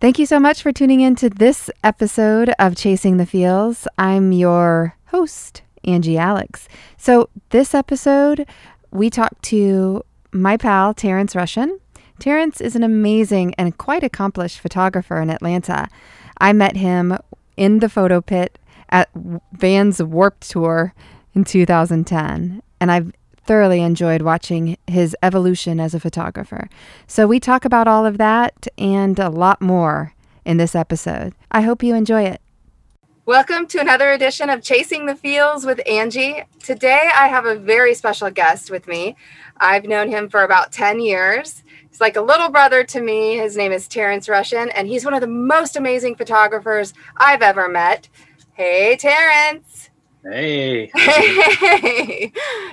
Thank you so much for tuning in to this episode of Chasing the Feels. I'm your host, Angie Alex. So this episode, we talked to my pal, Terrence Rushin. Terrence is an amazing and quite accomplished photographer in Atlanta. I met him in the photo pit at Vans Warped Tour in 2010, and I've thoroughly enjoyed watching his evolution as a photographer. So we talk about all of that and a lot more in this episode. I hope you enjoy it. Welcome to another edition of Chasing the Feels with Angie. Today I have a very special guest with me. I've known him for about 10 years. He's like a little brother to me. His name is Terrence Rushin, and he's one of the most amazing photographers I've ever met. Hey, Terrence. Hey.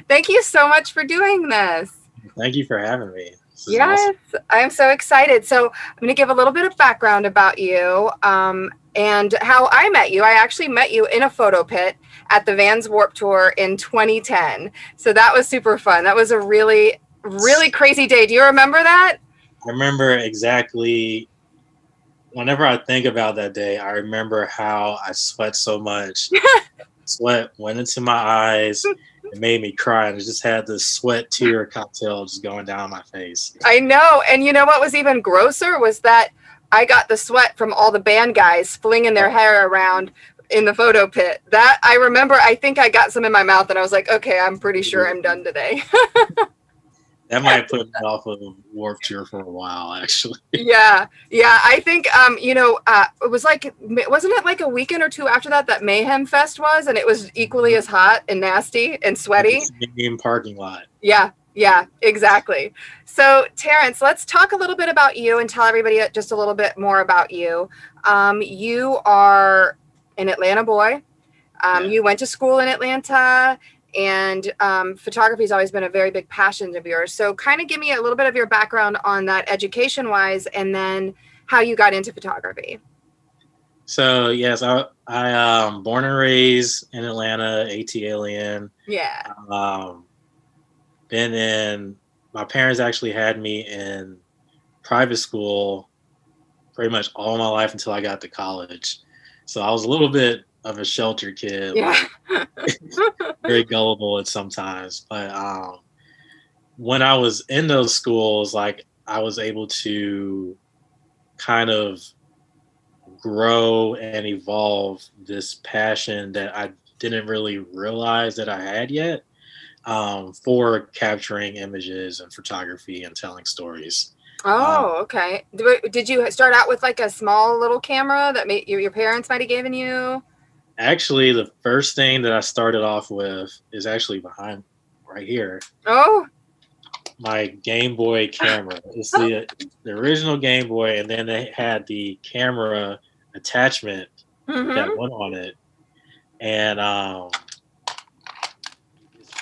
Thank you so much for doing this. Thank you for having me. Yes, awesome. I'm so excited. So I'm going to give a little bit of background about you and how I met you. I actually met you in a photo pit at the Vans Warped Tour in 2010. So that was super fun. That was a really, really crazy day. Do you remember that? I remember exactly. Whenever I think about that day, I remember how I sweat so much. Sweat went into my eyes and made me cry, and I just had this sweat tear cocktail just going down my face. I know. And you know what was even grosser was that I got the sweat from all the band guys flinging their hair around in the photo pit. That I remember, I think I got some in my mouth and I was like, okay, I'm pretty sure I'm done today. That might put me off of Warped Tour for a while, actually. Yeah. I think, it was like, wasn't it like a weekend or two after that Mayhem Fest was? And it was equally as hot and nasty and sweaty. In parking lot. Yeah, exactly. So, Terrence, let's talk a little bit about you and tell everybody just a little bit more about you. You are an Atlanta boy. You went to school in Atlanta. And photography has always been a very big passion of yours. So kind of give me a little bit of your background on that education-wise and then how you got into photography. So, yes, I born and raised in Atlanta, AT alien. Yeah. My parents actually had me in private school pretty much all my life until I got to college. So I was a little bit of a sheltered kid. Yeah. Very gullible at sometimes, but when I was in those schools, like, I was able to kind of grow and evolve this passion that I didn't really realize that I had yet for capturing images and photography and telling stories. Oh, okay. Did you start out with like a small little camera that your parents might have given you? Actually, the first thing that I started off with is actually behind right here. Oh. My Game Boy camera. It's the original Game Boy, and then they had the camera attachment that went on it. And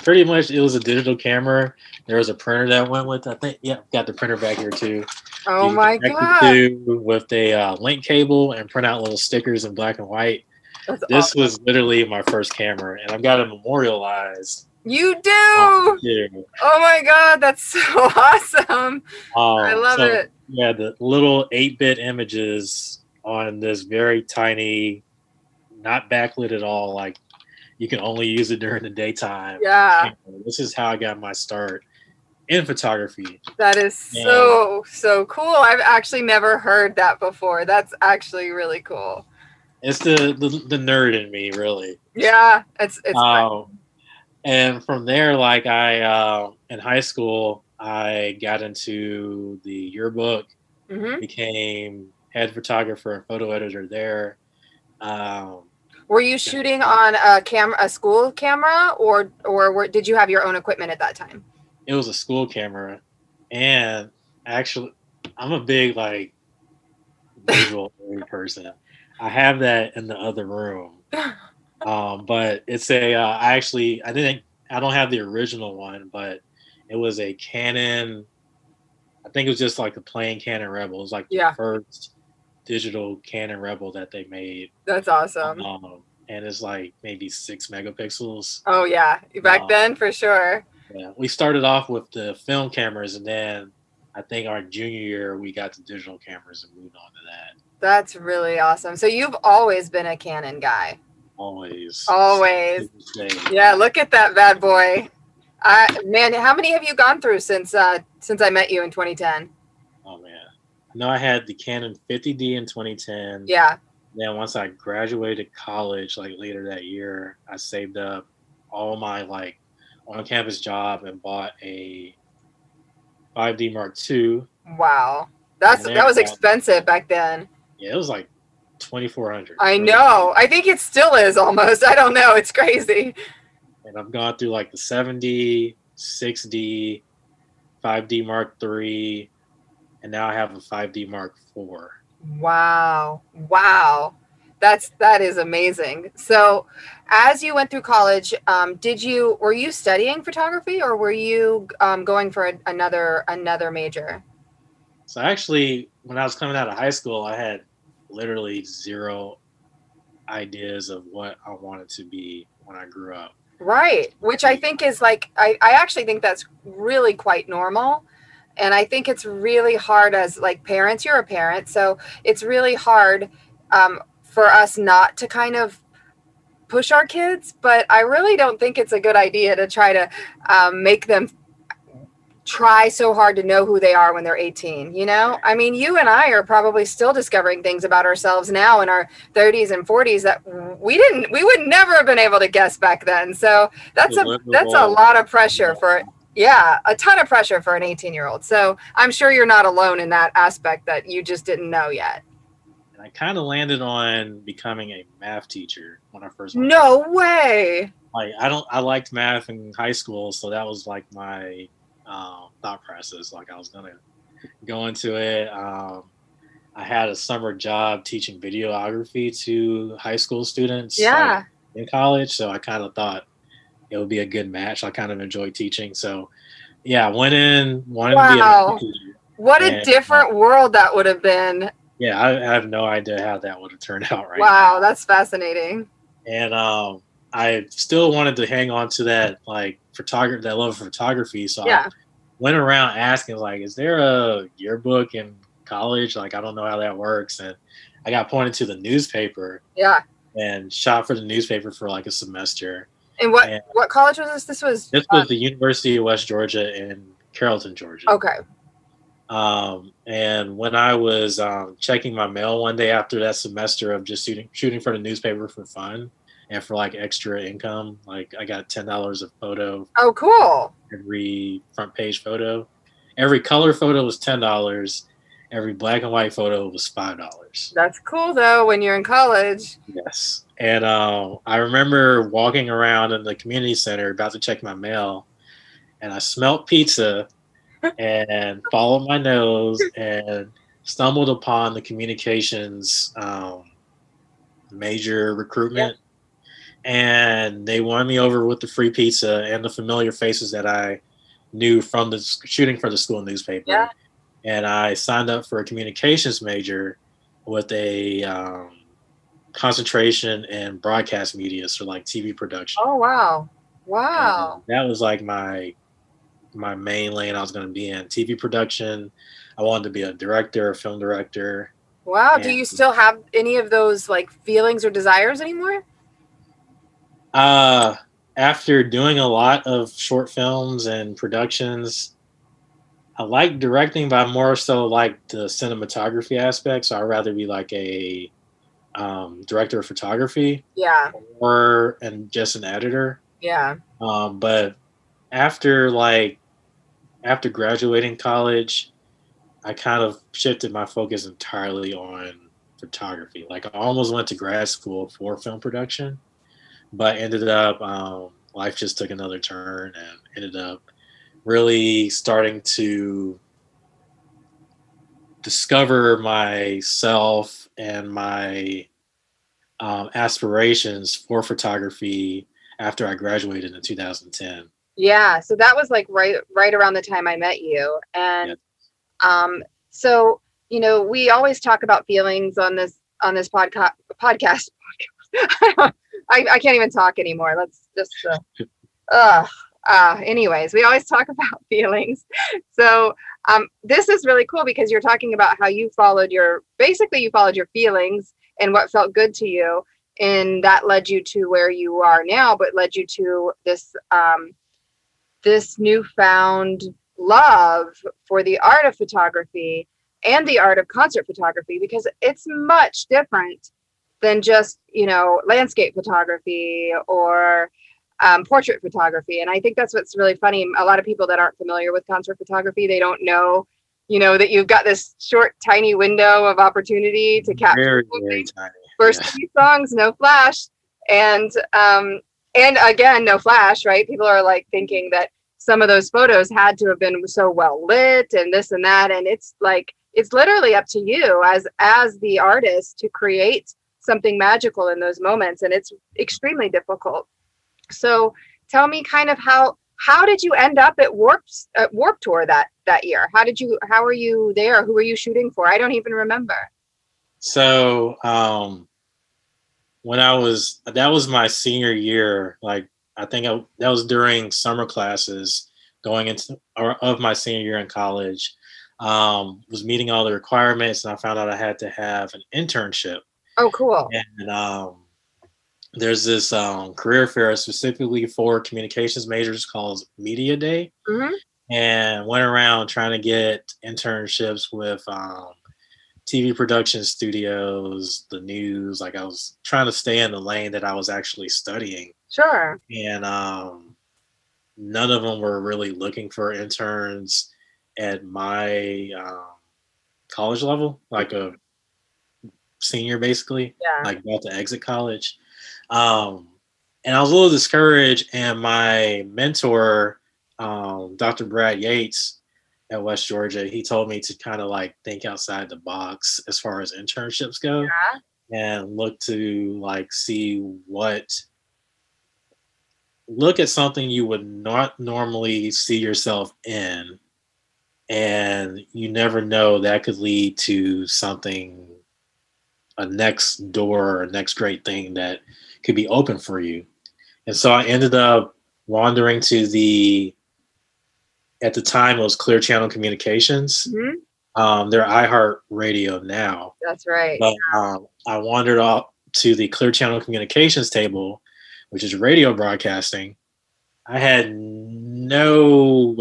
pretty much it was a digital camera. There was a printer that went with it. I think, yeah, got the printer back here too. Oh, my God. With a link cable and print out little stickers in black and white. This awesome. Was literally my first camera, and I've got it memorialized. You do? Oh, my God. That's so awesome. I love it. Yeah, the little 8-bit images on this very tiny, not backlit at all. Like, you can only use it during the daytime. Yeah. This is how I got my start in photography. That is so cool. I've actually never heard that before. That's actually really cool. It's the nerd in me, really. Yeah, it's. And from there, like, I in high school, I got into the yearbook, became head photographer and photo editor there. Were you shooting on a school camera, or did you have your own equipment at that time? It was a school camera, and actually, I'm a big, like, visual person. I have that in the other room, but it's a. I don't have the original one, but it was a Canon. I think it was just like a plain Canon Rebel. It was like the first digital Canon Rebel that they made. That's awesome. And it's like maybe 6 megapixels. Oh yeah, back then for sure. Yeah, we started off with the film cameras, and then I think our junior year we got the digital cameras and moved on to that. That's really awesome. So you've always been a Canon guy. Always. Yeah, look at that bad boy. Man, how many have you gone through since I met you in 2010? Oh, man. No, I had the Canon 50D in 2010. Yeah. Then once I graduated college, like later that year, I saved up all my like on-campus job and bought a 5D Mark II. Wow. That was expensive back then. Yeah, it was like $2,400. I know. I think it still is almost. I don't know. It's crazy. And I've gone through like the 7D, 6D, 5D Mark III, and now I have a 5D Mark IV. Wow. That is amazing. So as you went through college, were you studying photography or were you going for another major? So actually, when I was coming out of high school, I had literally zero ideas of what I wanted to be when I grew up. Right. Which I think is like, I actually think that's really quite normal. And I think it's really hard as like parents, you're a parent. So it's really hard for us not to kind of push our kids, but I really don't think it's a good idea to try to make them try so hard to know who they are when they're 18, you know? I mean, you and I are probably still discovering things about ourselves now in our 30s and 40s that we would never have been able to guess back then. So that's a lot of pressure a ton of pressure for an 18-year-old. So I'm sure you're not alone in that aspect that you just didn't know yet. And I kind of landed on becoming a math teacher when I first went. No way. Like I liked math in high school, so that was like my thought process. Like I was gonna go into it. I had a summer job teaching videography to high school students in college, so I kind of thought it would be a good match. I kind of enjoy teaching, so yeah, I went in wanted to be a teacher. What a different world that would have been. Yeah, I have no idea how that would have turned out right now. That's fascinating. And I still wanted to hang on to that like photography, that love of photography. So I went around asking, like, is there a yearbook in college? Like, I don't know how that works. And I got pointed to the newspaper. Yeah. And shot for the newspaper for like a semester. And what college was this? This was the University of West Georgia in Carrollton, Georgia. Okay. And when I was checking my mail one day after that semester of just shooting for the newspaper for fun, and for like extra income, like I got $10 a photo. Oh, cool. Every front page photo. Every color photo was $10. Every black and white photo was $5. That's cool though, when you're in college. Yes. And I remember walking around in the community center about to check my mail, and I smelled pizza and followed my nose and stumbled upon the communications major recruitment. Yep. And they won me over with the free pizza and the familiar faces that I knew from the shooting for the school newspaper. Yeah. And I signed up for a communications major with a concentration in broadcast media, so like TV production. Oh, wow. Wow. And that was like my main lane I was going to be in, TV production. I wanted to be a director, a film director. Wow. Do you still have any of those like feelings or desires anymore? After doing a lot of short films and productions, I like directing, but I more so like the cinematography aspect. So I'd rather be like a director of photography, or just an editor, But after graduating college, I kind of shifted my focus entirely on photography. Like I almost went to grad school for film production. But ended up, life just took another turn and ended up really starting to discover myself and my aspirations for photography after I graduated in 2010. Yeah, so that was like right around the time I met you. And so, you know, we always talk about feelings on this podcast. I can't even talk anymore. Let's just Anyways, we always talk about feelings. So this is really cool because you're talking about how you followed your feelings and what felt good to you. And that led you to where you are now, but led you to this, this newfound love for the art of photography and the art of concert photography, because it's much different than just, landscape photography or portrait photography. And I think that's what's really funny. A lot of people that aren't familiar with concert photography, they don't know, that you've got this short, tiny window of opportunity to capture very, very tiny. First three songs, no flash. And again, no flash, right? People are like thinking that some of those photos had to have been so well lit and this and that. And it's like, it's literally up to you as the artist to create something magical in those moments. And it's extremely difficult. So tell me kind of how did you end up at Warped Tour that year? How were you there? Who were you shooting for? I don't even remember. So, that was my senior year. That was during summer classes going into of my senior year in college, was meeting all the requirements, and I found out I had to have an internship. Oh, cool. And, there's this career fair specifically for communications majors called Media Day, and went around trying to get internships with TV production studios, the news. I was trying to stay in the lane that I was actually studying. Sure. And none of them were really looking for interns at my college level, like a senior basically, about to exit college. And I was a little discouraged, and my mentor, Dr. Brad Yates at West Georgia, he told me to kind of think outside the box as far as internships go, and look to see look at something you would not normally see yourself in, and you never know, that could lead to something, a next door or next great thing that could be open for you. And so I ended up wandering to at the time it was Clear Channel Communications. They're iHeart Radio now. That's right. But, I wandered off to the Clear Channel Communications table, which is radio broadcasting. I had no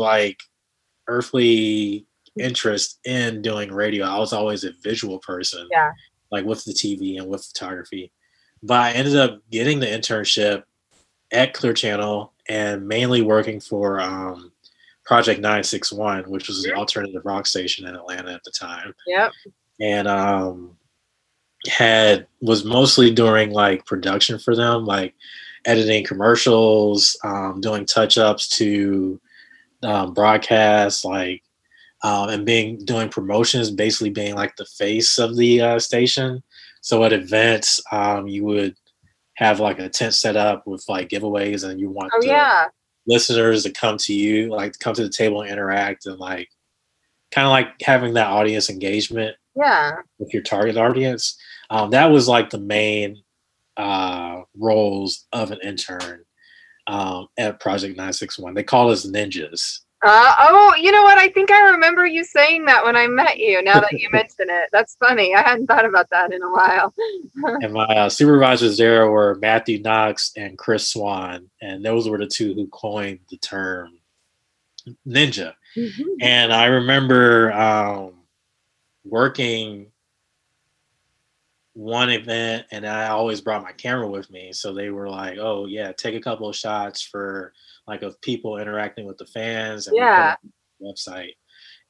earthly interest in doing radio. I was always a visual person. Yeah. With the TV and with photography. But I ended up getting the internship at Clear Channel and mainly working for Project 9-6-1, which was an alternative rock station in Atlanta at the time. Yep. And was mostly doing production for them, editing commercials, doing touch-ups to broadcasts, and doing promotions, basically being the face of the station. So at events, you would have a tent set up with giveaways, and you want listeners to come to you, come to the table and interact, and kind of having that audience engagement with your target audience. That was the main roles of an intern at Project 9-6-1. They called us ninjas. You know what? I think I remember you saying that when I met you, now that you mention it. That's funny. I hadn't thought about that in a while. And my supervisors there were Matthew Knox and Chris Swan. And those were the two who coined the term ninja. And I remember working one event, and I always brought my camera with me. So they were like, oh, yeah, take a couple of shots for... of people interacting with the fans and the website.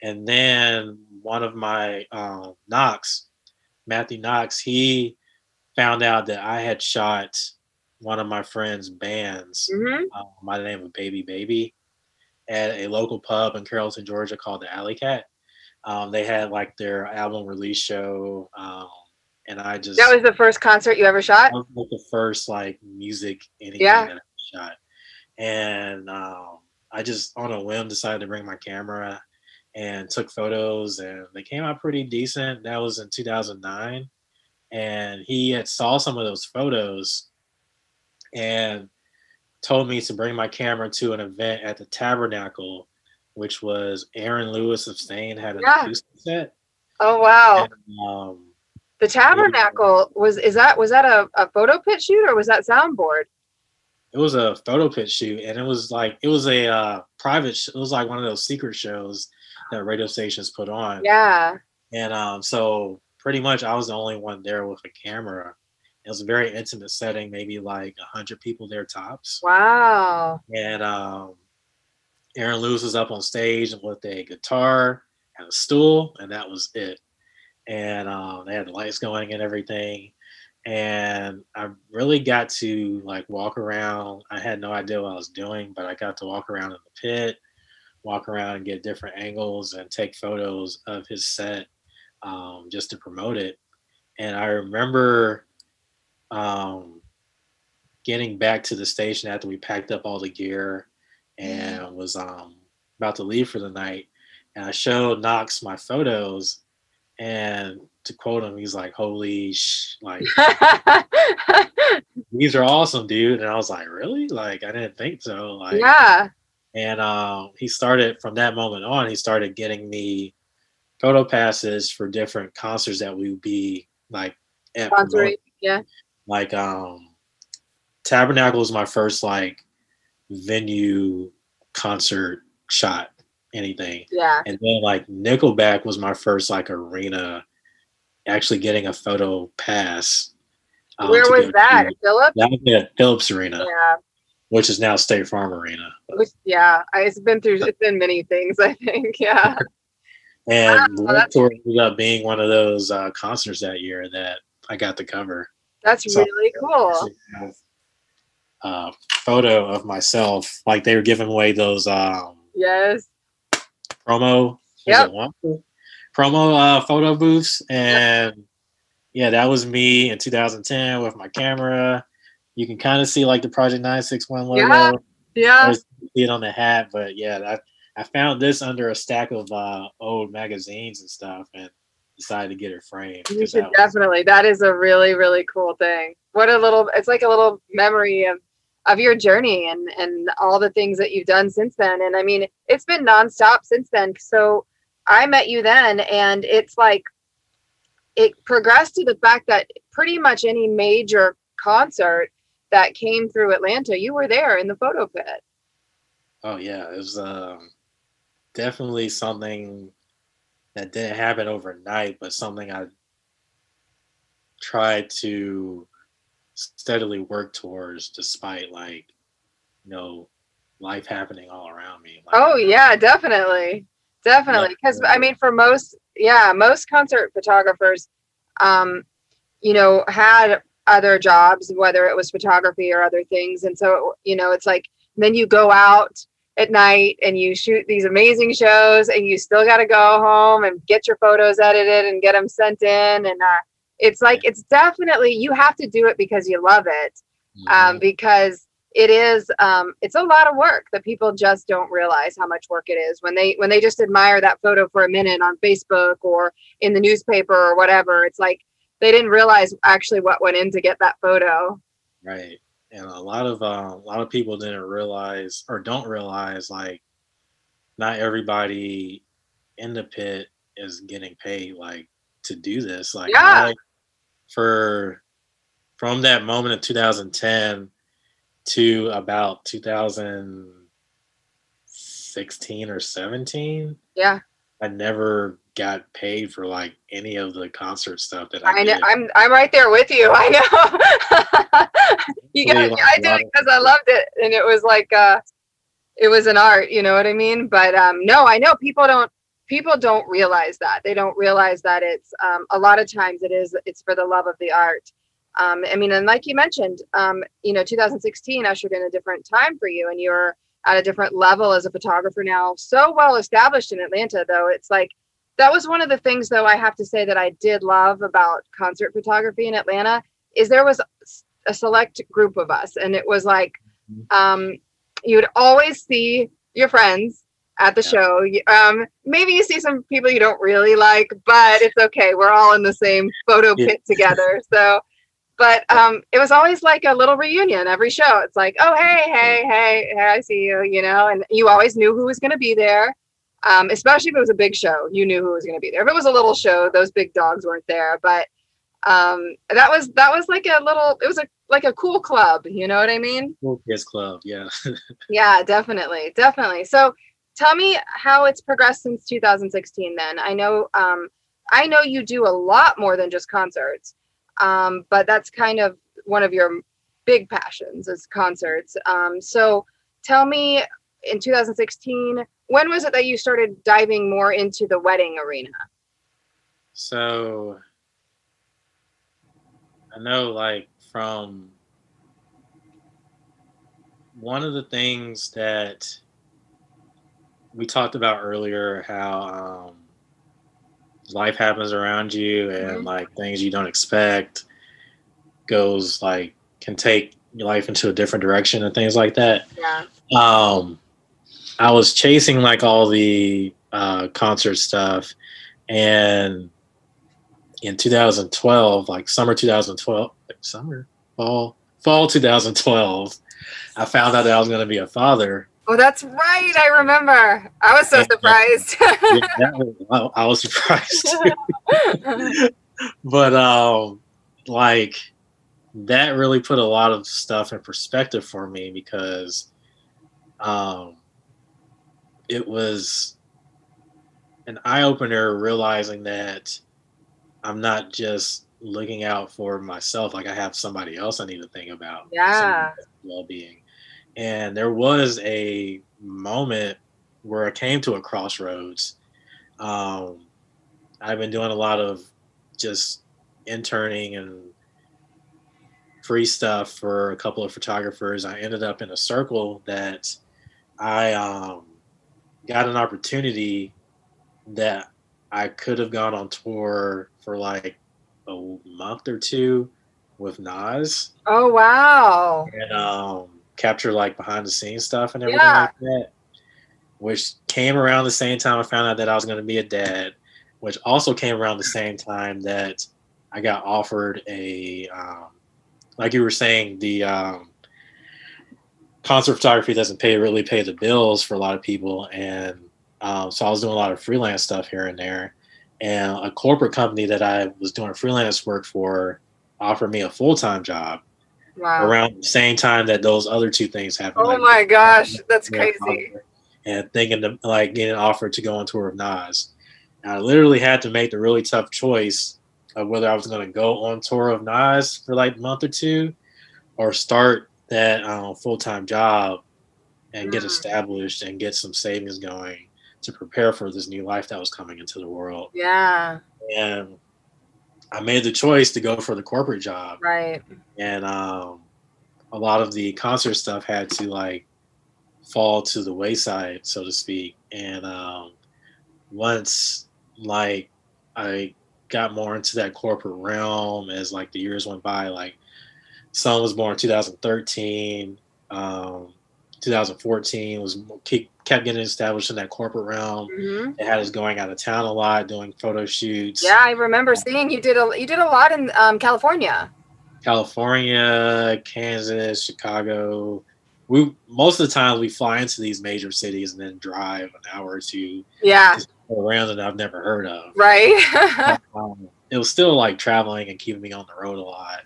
And then one of my Matthew Knox, he found out that I had shot one of my friend's bands by the name of Baby Baby at a local pub in Carrollton, Georgia called the Alley Cat. They had their album release show. And I just... That was the first concert you ever shot? That was the first music, anything that I shot. And I just on a whim decided to bring my camera and took photos, and they came out pretty decent. That was in 2009, and he had saw some of those photos and told me to bring my camera to an event at the Tabernacle, which was Aaron Lewis of Stain had an acoustic set. Oh wow! And, the Tabernacle was that a photo pit shoot or was that soundboard? It was a photo pit shoot, and it was a private. It was like one of those secret shows that radio stations put on. Yeah. And so pretty much I was the only one there with a camera. It was a very intimate setting, maybe like 100 people there tops. Wow. And Aaron Lewis was up on stage with a guitar and a stool, and that was it. And they had the lights going and everything. And I really got to like walk around. I had no idea what I was doing, but I got to walk around in the pit, walk around and get different angles and take photos of his set just to promote it. And I remember getting back to the station after we packed up all the gear and was about to leave for the night. And I showed Knox my photos, and to quote him, he's like, "Holy sh!" Like, "These are awesome, dude." And I was like, "Really? Like, I didn't think so." Like, yeah. And he started from that moment on. He started getting me photo passes for different concerts that we would be like at. Yeah. Like Tabernacle was my first like venue concert shot anything. Yeah. And then like Nickelback was my first like arena, actually getting a photo pass. Where was that? Phillips? That was at Phillips Arena. Yeah. Which is now State Farm Arena. It's been many things, I think. Yeah. And Warped Tour ended up being one of those concerts that year that I got to cover. That's so really cool. A photo of myself, like they were giving away those promo. Yeah. Promo photo booths, and yeah, that was me in 2010 with my camera. You can kind of see like the Project 9-6-1 logo. Yeah. See it on the hat, but yeah, I found this under a stack of old magazines and stuff, and decided to get it framed. You should definitely. That is a really, really cool thing. What a little! It's like a little memory of your journey and all the things that you've done since then. And I mean, it's been nonstop since then. So I met you then, and it's like it progressed to the fact that pretty much any major concert that came through Atlanta, you were there in the photo pit. Oh yeah, it was definitely something that didn't happen overnight, but something I tried to steadily work towards despite like, you know, life happening all around me. Like, oh yeah, definitely. Because I mean, for most concert photographers, you know, had other jobs, whether it was photography or other things. And so, you know, it's like, then you go out at night and you shoot these amazing shows and you still got to go home and get your photos edited and get them sent in. And it's like, it's definitely, you have to do it because you love it, because it is, it's a lot of work that people just don't realize how much work it is when they just admire that photo for a minute on Facebook or in the newspaper or whatever. It's like, they didn't realize actually what went in to get that photo. Right. And a lot of people didn't realize or don't realize, like, not everybody in the pit is getting paid like to do this. Like, yeah. From that moment of 2010 to about 2016 or 17. Yeah. I never got paid for like any of the concert stuff that I know. I'm right there with you. I know. I did it because I loved it, and it was like it was an art. You know what I mean? But no, I know people don't realize that. They don't realize that it's a lot of times it's for the love of the art. I mean, and like you mentioned, you know, 2016 ushered in a different time for you, and you're at a different level as a photographer now, so well established in Atlanta, though. It's like, that was one of the things, though, I have to say that I did love about concert photography in Atlanta is there was a select group of us. And it was like, you would always see your friends at the show. Maybe you see some people you don't really like, but it's okay. We're all in the same photo pit together. So But it was always like a little reunion every show. It's like, oh, hey, I see you, you know, and you always knew who was going to be there. Especially if it was a big show, you knew who was going to be there. If it was a little show, those big dogs weren't there. But that was like a little, it was like a cool club. You know what I mean? Cool kids club. Yeah. Yeah, definitely. So tell me how it's progressed since 2016 then. I know you do a lot more than just concerts. But that's kind of one of your big passions is concerts. So tell me, in 2016, when was it that you started diving more into the wedding arena? So I know, like, from one of the things that we talked about earlier, how life happens around you and mm-hmm. like things you don't expect goes, like, can take your life into a different direction and things like that. Yeah. I was chasing like all the concert stuff, and in 2012, like fall 2012, I found out that I was going to be a father. Oh, that's right. I remember. I was so surprised. I was surprised too. But like that really put a lot of stuff in perspective for me, because it was an eye-opener realizing that I'm not just looking out for myself. Like, I have somebody else I need to think about. Yeah. Well-being. And there was a moment where I came to a crossroads. I've been doing a lot of just interning and free stuff for a couple of photographers. I ended up in a circle that I got an opportunity that I could have gone on tour for like a month or two with Nas. Oh, wow. And capture like behind the scenes stuff and everything like that, which came around the same time I found out that I was going to be a dad, which also came around the same time that I got offered a, like you were saying, the concert photography doesn't really pay the bills for a lot of people. And so I was doing a lot of freelance stuff here and there, and a corporate company that I was doing freelance work for offered me a full-time job. Wow. Around the same time that those other two things happened. Oh, like, my gosh, that's crazy. And thinking to like getting offered to go on tour of Nas. And I literally had to make the really tough choice of whether I was going to go on tour of Nas for like a month or two, or start that full-time job and get established and get some savings going to prepare for this new life that was coming into the world. Yeah. And I made the choice to go for the corporate job. Right. And a lot of the concert stuff had to like fall to the wayside, so to speak. And once like I got more into that corporate realm as like the years went by, like son was born in 2013, 2014 was kept getting established in that corporate realm. Mm-hmm. It had us going out of town a lot, doing photo shoots. Yeah, I remember seeing you did a lot in California, Kansas, Chicago. We most of the time we fly into these major cities and then drive an hour or two. Yeah, around that I've never heard of. Right. It was still like traveling and keeping me on the road a lot,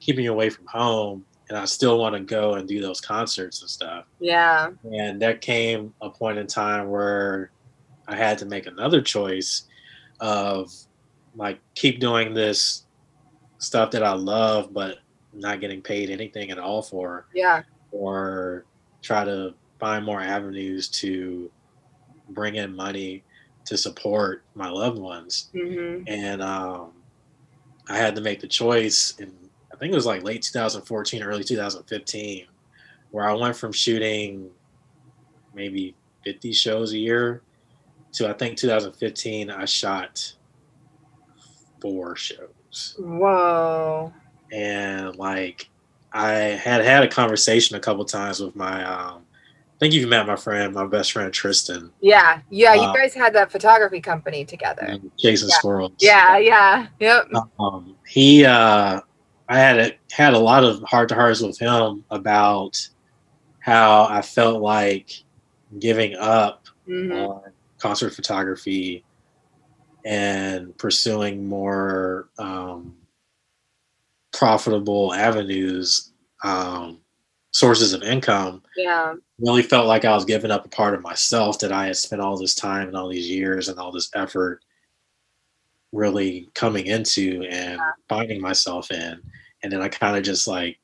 keeping you away from home. And I still want to go and do those concerts and stuff. Yeah. And that came a point in time where I had to make another choice of like keep doing this stuff that I love, but not getting paid anything at all for. Yeah. Or try to find more avenues to bring in money to support my loved ones. Mm-hmm. And I had to make the choice in, I think it was like late 2014, early 2015, where I went from shooting maybe 50 shows a year to, I think 2015, I shot 4 shows. Whoa. And like I had a conversation a couple times with my, I think you've met my best friend, Tristan. Yeah. Yeah. You guys had that photography company together. Jason Squirrels. Yeah. Yeah. Yep. He, I had a lot of heart-to-hearts with him about how I felt like giving up on concert photography and pursuing more profitable avenues, sources of income. Yeah, really felt like I was giving up a part of myself that I had spent all this time and all these years and all this effort really coming into and finding myself in. And then I kind of just like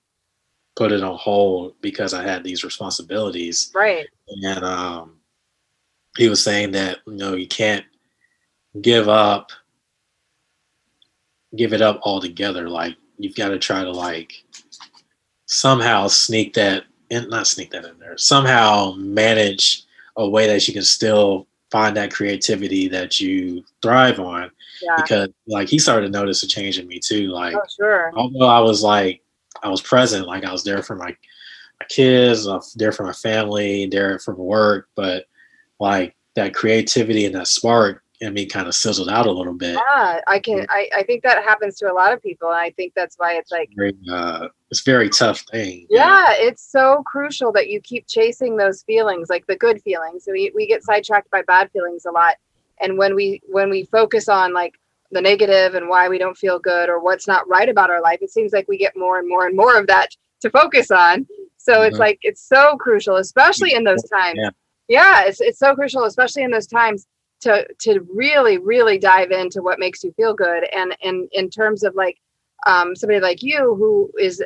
put it on hold because I had these responsibilities. Right. And he was saying that, you know, you can't give it up altogether. Like, you've got to try to like somehow somehow manage a way that you can still find that creativity that you thrive on. Yeah. Because like he started to notice a change in me too. Like, oh, sure. Although I was present, like I was there for my kids, I was there for my family, there for work, but like that creativity and that spark in me kind of sizzled out a little bit. Yeah, I think that happens to a lot of people, and I think that's why it's like it's a very tough thing. Yeah, you know? It's so crucial that you keep chasing those feelings, like the good feelings. We get sidetracked by bad feelings a lot. And when we focus on like the negative and why we don't feel good or what's not right about our life, it seems like we get more and more and more of that to focus on. So it's like, it's so crucial, especially in those times. Yeah, it's so crucial, especially in those times to really, really dive into what makes you feel good. And in terms of like somebody like you who is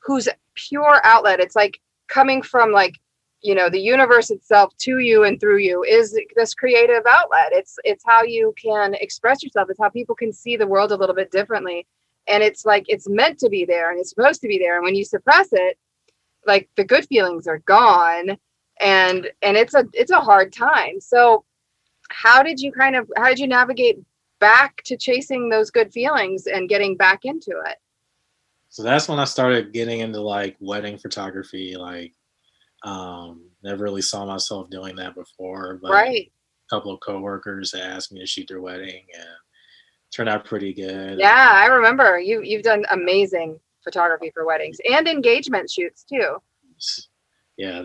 whose pure outlet, it's like coming from like, you know, the universe itself to you and through you is this creative outlet. It's how you can express yourself. It's how people can see the world a little bit differently. And it's like, it's meant to be there and it's supposed to be there. And when you suppress it, like the good feelings are gone, and it's a hard time. So how did you navigate back to chasing those good feelings and getting back into it? So that's when I started getting into like wedding photography, like, never really saw myself doing that before, but right. A couple of coworkers asked me to shoot their wedding and it turned out pretty good. Yeah, I remember you've done amazing photography for weddings and engagement shoots too. Yeah,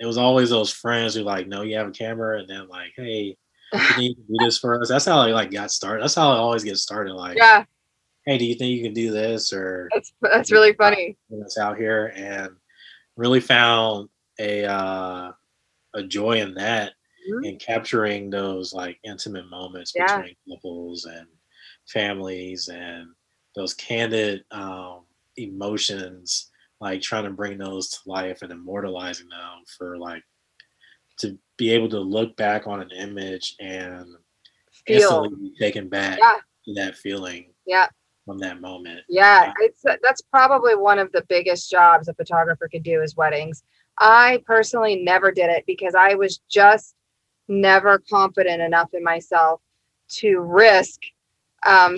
it was always those friends who like, no, you have a camera, and then like, hey, you need to do this for us. That's how I like got started. That's how I always get started. Like, yeah, hey, do you think you can do this? Or that's really funny. That's out here and. Really found a joy in that and capturing those like intimate moments between couples and families and those candid emotions, like trying to bring those to life and immortalizing them for like to be able to look back on an image and feel. Instantly be taken back to that feeling. Yeah. From that moment. Yeah, that's probably one of the biggest jobs a photographer can do is weddings. I personally never did it because I was just never confident enough in myself to risk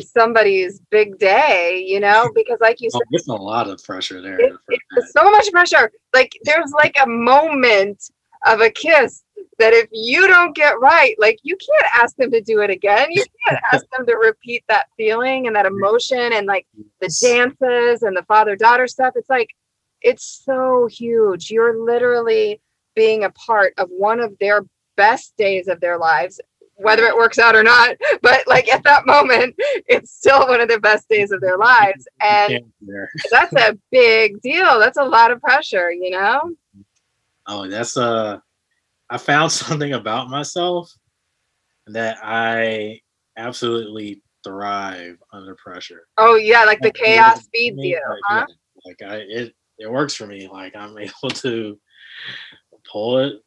somebody's big day, you know, because like you said, there's a lot of pressure there. It's so much pressure. Like there's like a moment of a kiss that if you don't get right, like you can't ask them to do it again. You can't ask them to repeat that feeling and that emotion and like the dances and the father-daughter stuff. It's like, it's so huge. You're literally being a part of one of their best days of their lives, whether it works out or not. But like at that moment, it's still one of the best days of their lives. And that's a big deal. That's a lot of pressure, you know? Oh, that's I found something about myself that I absolutely thrive under pressure. Oh yeah, like the chaos feeds you, huh? Yeah, like it works for me. Like I'm able to pull it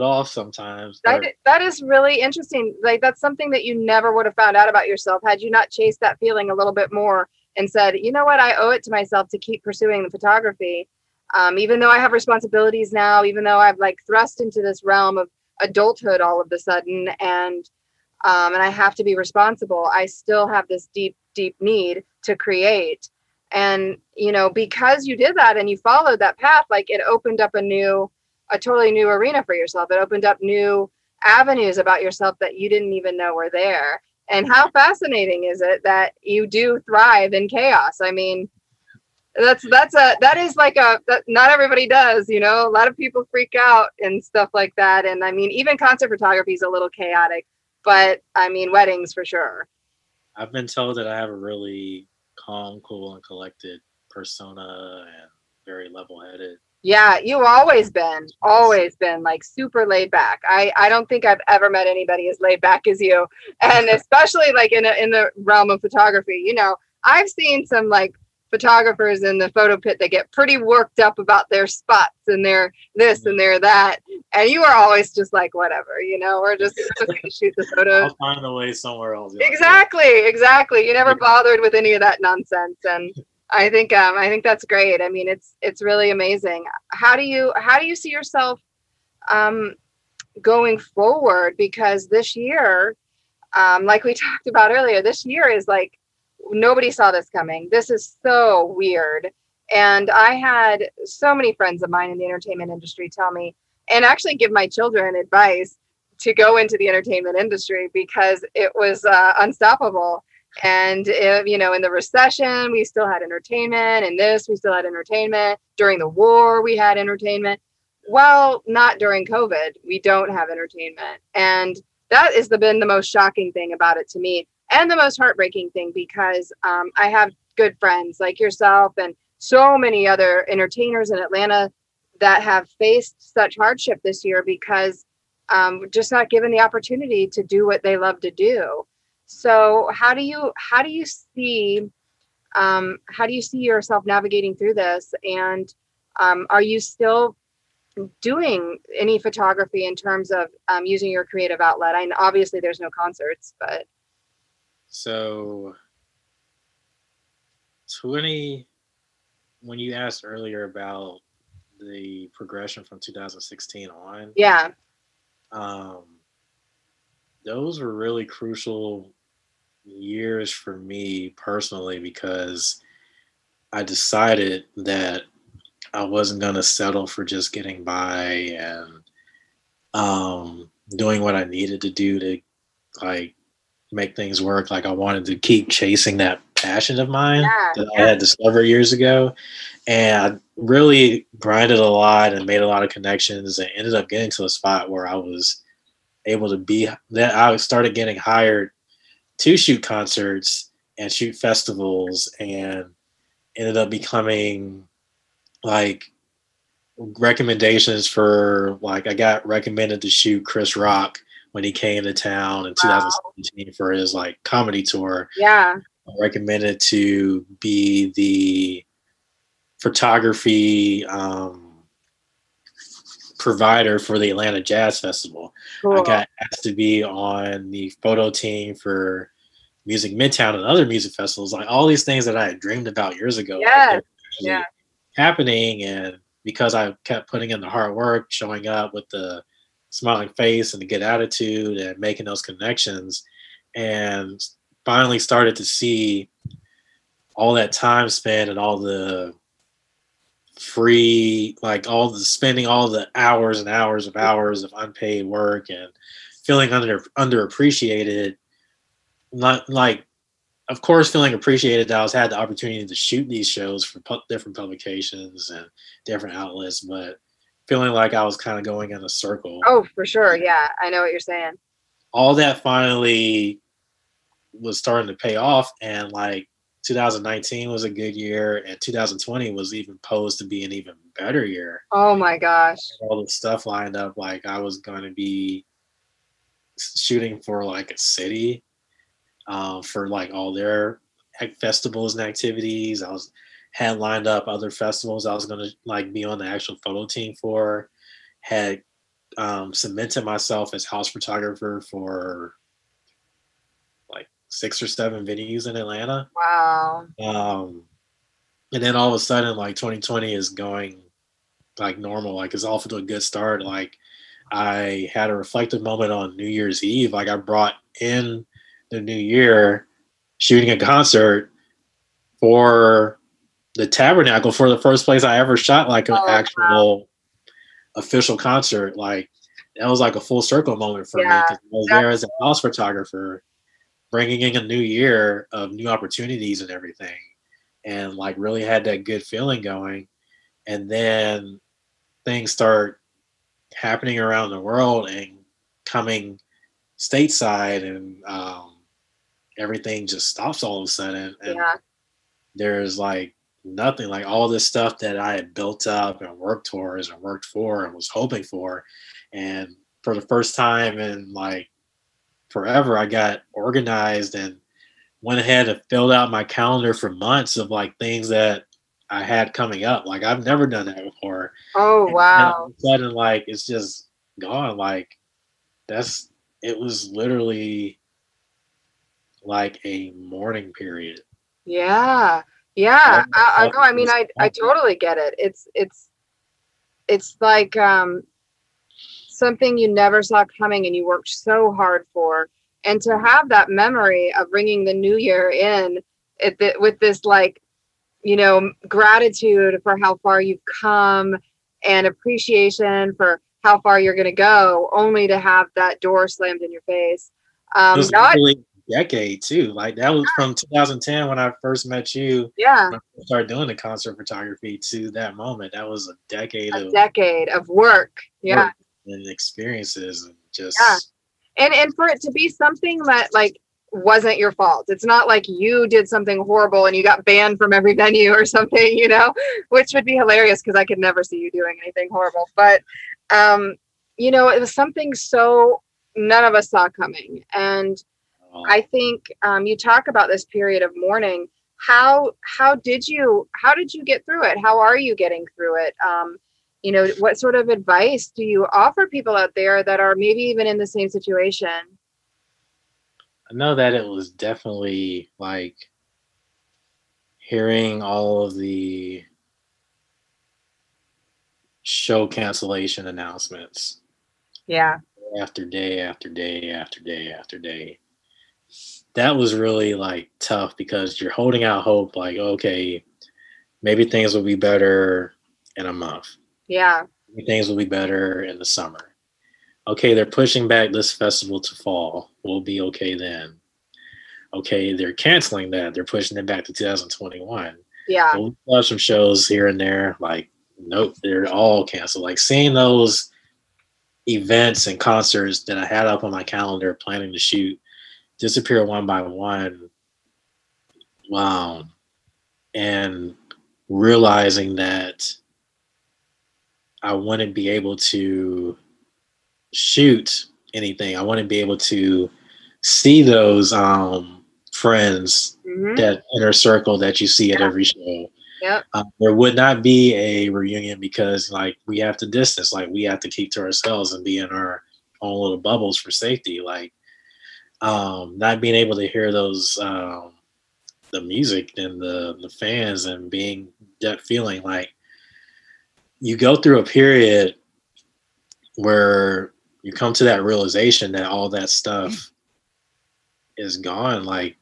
off sometimes. That is really interesting. Like that's something that you never would have found out about yourself had you not chased that feeling a little bit more and said, you know what, I owe it to myself to keep pursuing the photography. Even though I have responsibilities now, even though I've like thrust into this realm of adulthood all of a sudden, and I have to be responsible, I still have this deep, deep need to create. And, you know, because you did that and you followed that path, like it opened up a totally new arena for yourself. It opened up new avenues about yourself that you didn't even know were there. And how fascinating is it that you do thrive in chaos? I mean, that not everybody does, you know, a lot of people freak out and stuff like that. And I mean, even concert photography is a little chaotic, but I mean, weddings for sure. I've been told that I have a really calm, cool, and collected persona and very level-headed. Yeah, you've always been like super laid back. I don't think I've ever met anybody as laid back as you. And especially like in the realm of photography, you know, I've seen some like photographers in the photo pit that get pretty worked up about their spots and their this mm-hmm. and their that. And you are always just like, whatever, you know, we're just going to shoot the photos. I'll find a way somewhere else. Exactly. You never bothered with any of that nonsense. And I think that's great. I mean, it's really amazing. How do you see yourself going forward? Because this year, like we talked about earlier, this year is like nobody saw this coming. This is so weird. And I had so many friends of mine in the entertainment industry tell me, and actually give my children advice to go into the entertainment industry, because it was unstoppable. And, if, you know, in the recession, we still had entertainment, and we still had entertainment. During the war, we had entertainment. Well, not during COVID. We don't have entertainment. And that has been the most shocking thing about it to me, and the most heartbreaking thing, because I have good friends like yourself and so many other entertainers in Atlanta that have faced such hardship this year because just not given the opportunity to do what they love to do. So how do you see yourself navigating through this? And are you still doing any photography in terms of using your creative outlet? I know obviously there's no concerts, but. So when you asked earlier about the progression from 2016 on. Yeah. Those were really crucial years for me personally, because I decided that I wasn't going to settle for just getting by and doing what I needed to do to like make things work. Like I wanted to keep chasing that passion of mine I had discovered years ago. And I really grinded a lot and made a lot of connections and ended up getting to a spot where I was able to be that I started getting hired to shoot concerts and shoot festivals, and ended up becoming like recommendations for like, I got recommended to shoot Chris Rock when he came to town in 2017 for his like comedy tour. Yeah. I recommended to be the photography, provider for the Atlanta Jazz Festival. Cool. I got asked to be on the photo team for Music Midtown and other music festivals, like all these things that I had dreamed about years ago happening. And because I kept putting in the hard work, showing up with the smiling face and the good attitude and making those connections, and finally started to see all that time spent and all the free, like all the spending, all the hours and hours of unpaid work, and feeling underappreciated. Not like, of course, feeling appreciated that I had the opportunity to shoot these shows for different publications and different outlets, but feeling like I was kind of going in a circle. Oh, for sure. Yeah. I know what you're saying. All that finally was starting to pay off, and like, 2019 was a good year, and 2020 was even posed to be an even better year. Oh my gosh. All the stuff lined up. Like I was going to be shooting for like a city for like all their festivals and activities. I had lined up other festivals I was going to like be on the actual photo team for, had cemented myself as house photographer for 6 or 7 venues in Atlanta. Wow. And then all of a sudden, like 2020 is going like normal. Like it's off to a good start. Like I had a reflective moment on New Year's Eve. Like I brought in the new year shooting a concert for the Tabernacle, for the first place I ever shot like an actual official concert. Like that was like a full circle moment for me, because I was there as a house photographer. bringing in a new year of new opportunities and everything, and like really had that good feeling going. And then things start happening around the world and coming stateside, and everything just stops all of a sudden. And yeah. There's like nothing, like all this stuff that I had built up and worked towards and worked for and was hoping for. And for the first time in like forever, I got organized and went ahead and filled out my calendar for months of like things that I had coming up. Like I've never done that before. Oh, wow. And all of a sudden, like it's just gone. Like it was literally like a mourning period. Yeah. Yeah. I know. I mean, I totally get it. It's like, something you never saw coming and you worked so hard for, and to have that memory of bringing the new year in with this, like, you know, gratitude for how far you've come and appreciation for how far you're going to go, only to have that door slammed in your face. It was literally a decade too. Like that was from 2010 when I first met you. Yeah. When I started doing the concert photography to that moment. That was a decade of work. Yeah. Work and experiences and just. Yeah. And for it to be something that like wasn't your fault. It's not like you did something horrible and you got banned from every venue or something, you know, which would be hilarious because I could never see you doing anything horrible. But, you know, it was something so none of us saw coming. And I think you talk about this period of mourning. How did you get through it? How are you getting through it? You know, what sort of advice do you offer people out there that are maybe even in the same situation? I know that it was definitely like hearing all of the show cancellation announcements. Yeah. After day after day. That was really like tough because you're holding out hope, like, okay, maybe things will be better in a month. Yeah. Maybe things will be better in the summer. Okay, they're pushing back this festival to fall. We'll be okay then. Okay, they're canceling that. They're pushing it back to 2021. Yeah. We'll have some shows here and there. Like, nope, they're all canceled. Like seeing those events and concerts that I had up on my calendar planning to shoot disappear one by one. Wow. And realizing that I wouldn't be able to shoot anything. I wouldn't be able to see those friends, mm-hmm. that inner circle that you see, yeah. at every show. Yep. There would not be a reunion because like we have to distance, like we have to keep to ourselves and be in our own little bubbles for safety. Like not being able to hear those, the music and the fans and that feeling like you go through a period where you come to that realization that all that stuff is gone. Like,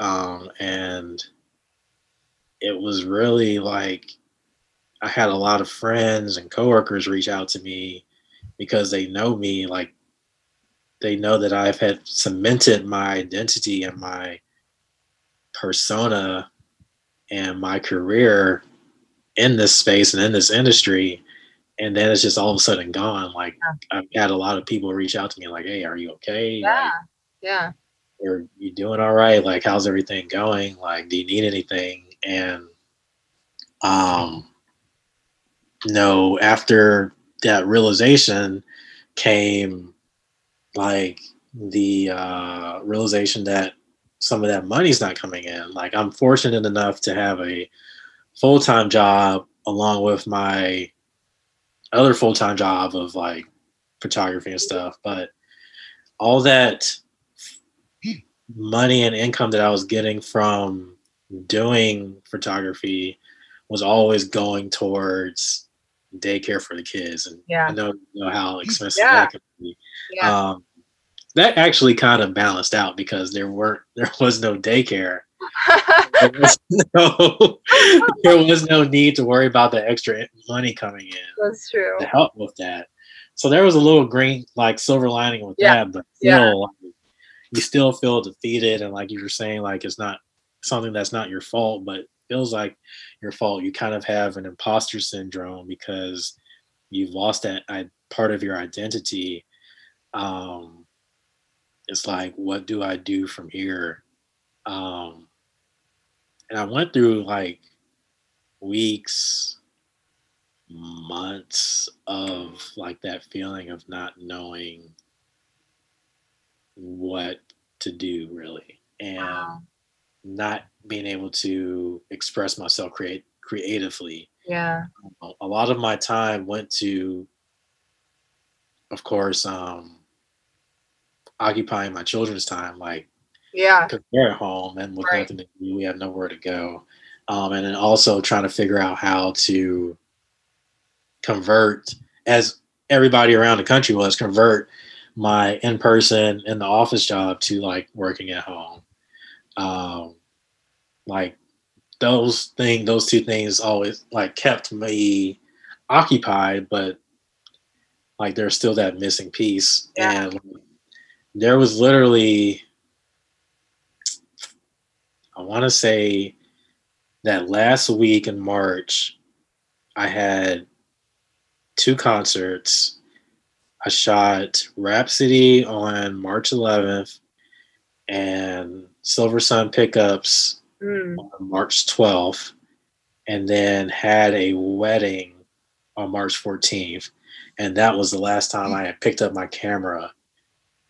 and it was really like, I had a lot of friends and coworkers reach out to me because they know me. Like they know that I've had cemented my identity and my persona and my career in this space and in this industry. And then it's just all of a sudden gone. Like, yeah. I've had a lot of people reach out to me like, hey, are you okay? Yeah. Like, yeah. Are you doing all right? Like, how's everything going? Like, do you need anything? And, no, after that realization came like the, realization that some of that money's not coming in. Like, I'm fortunate enough to have a full-time job along with my other full-time job of like photography and stuff, but all that money and income that I was getting from doing photography was always going towards daycare for the kids. And yeah. I know, how expensive, yeah. that can be. Yeah. That actually kind of balanced out because there was no daycare. there was no need to worry about the extra money coming in. That's true. To help with that. So there was a little green, like silver lining with, yeah. that, but still, yeah. you still feel defeated. And like you were saying, like, it's not something that's not your fault, but feels like your fault. You kind of have an imposter syndrome because you've lost that part of your identity. It's like, what do I do from here? And I went through like weeks, months of like that feeling of not knowing what to do really, and wow, not being able to express myself creatively. Yeah. A lot of my time went to, of course, occupying my children's time, like, yeah, because they're at home and with nothing to do, we have nowhere to go. And then also trying to figure out how to convert, as everybody around the country was, convert my in-person in the office job to like working at home. Like those two things always like kept me occupied, but like there's still that missing piece. Yeah. And there was literally, I want to say that last week in March, I had 2 concerts. I shot Rhapsody on March 11th and Silver Sun Pickups on March 12th, and then had a wedding on March 14th. And that was the last time I had picked up my camera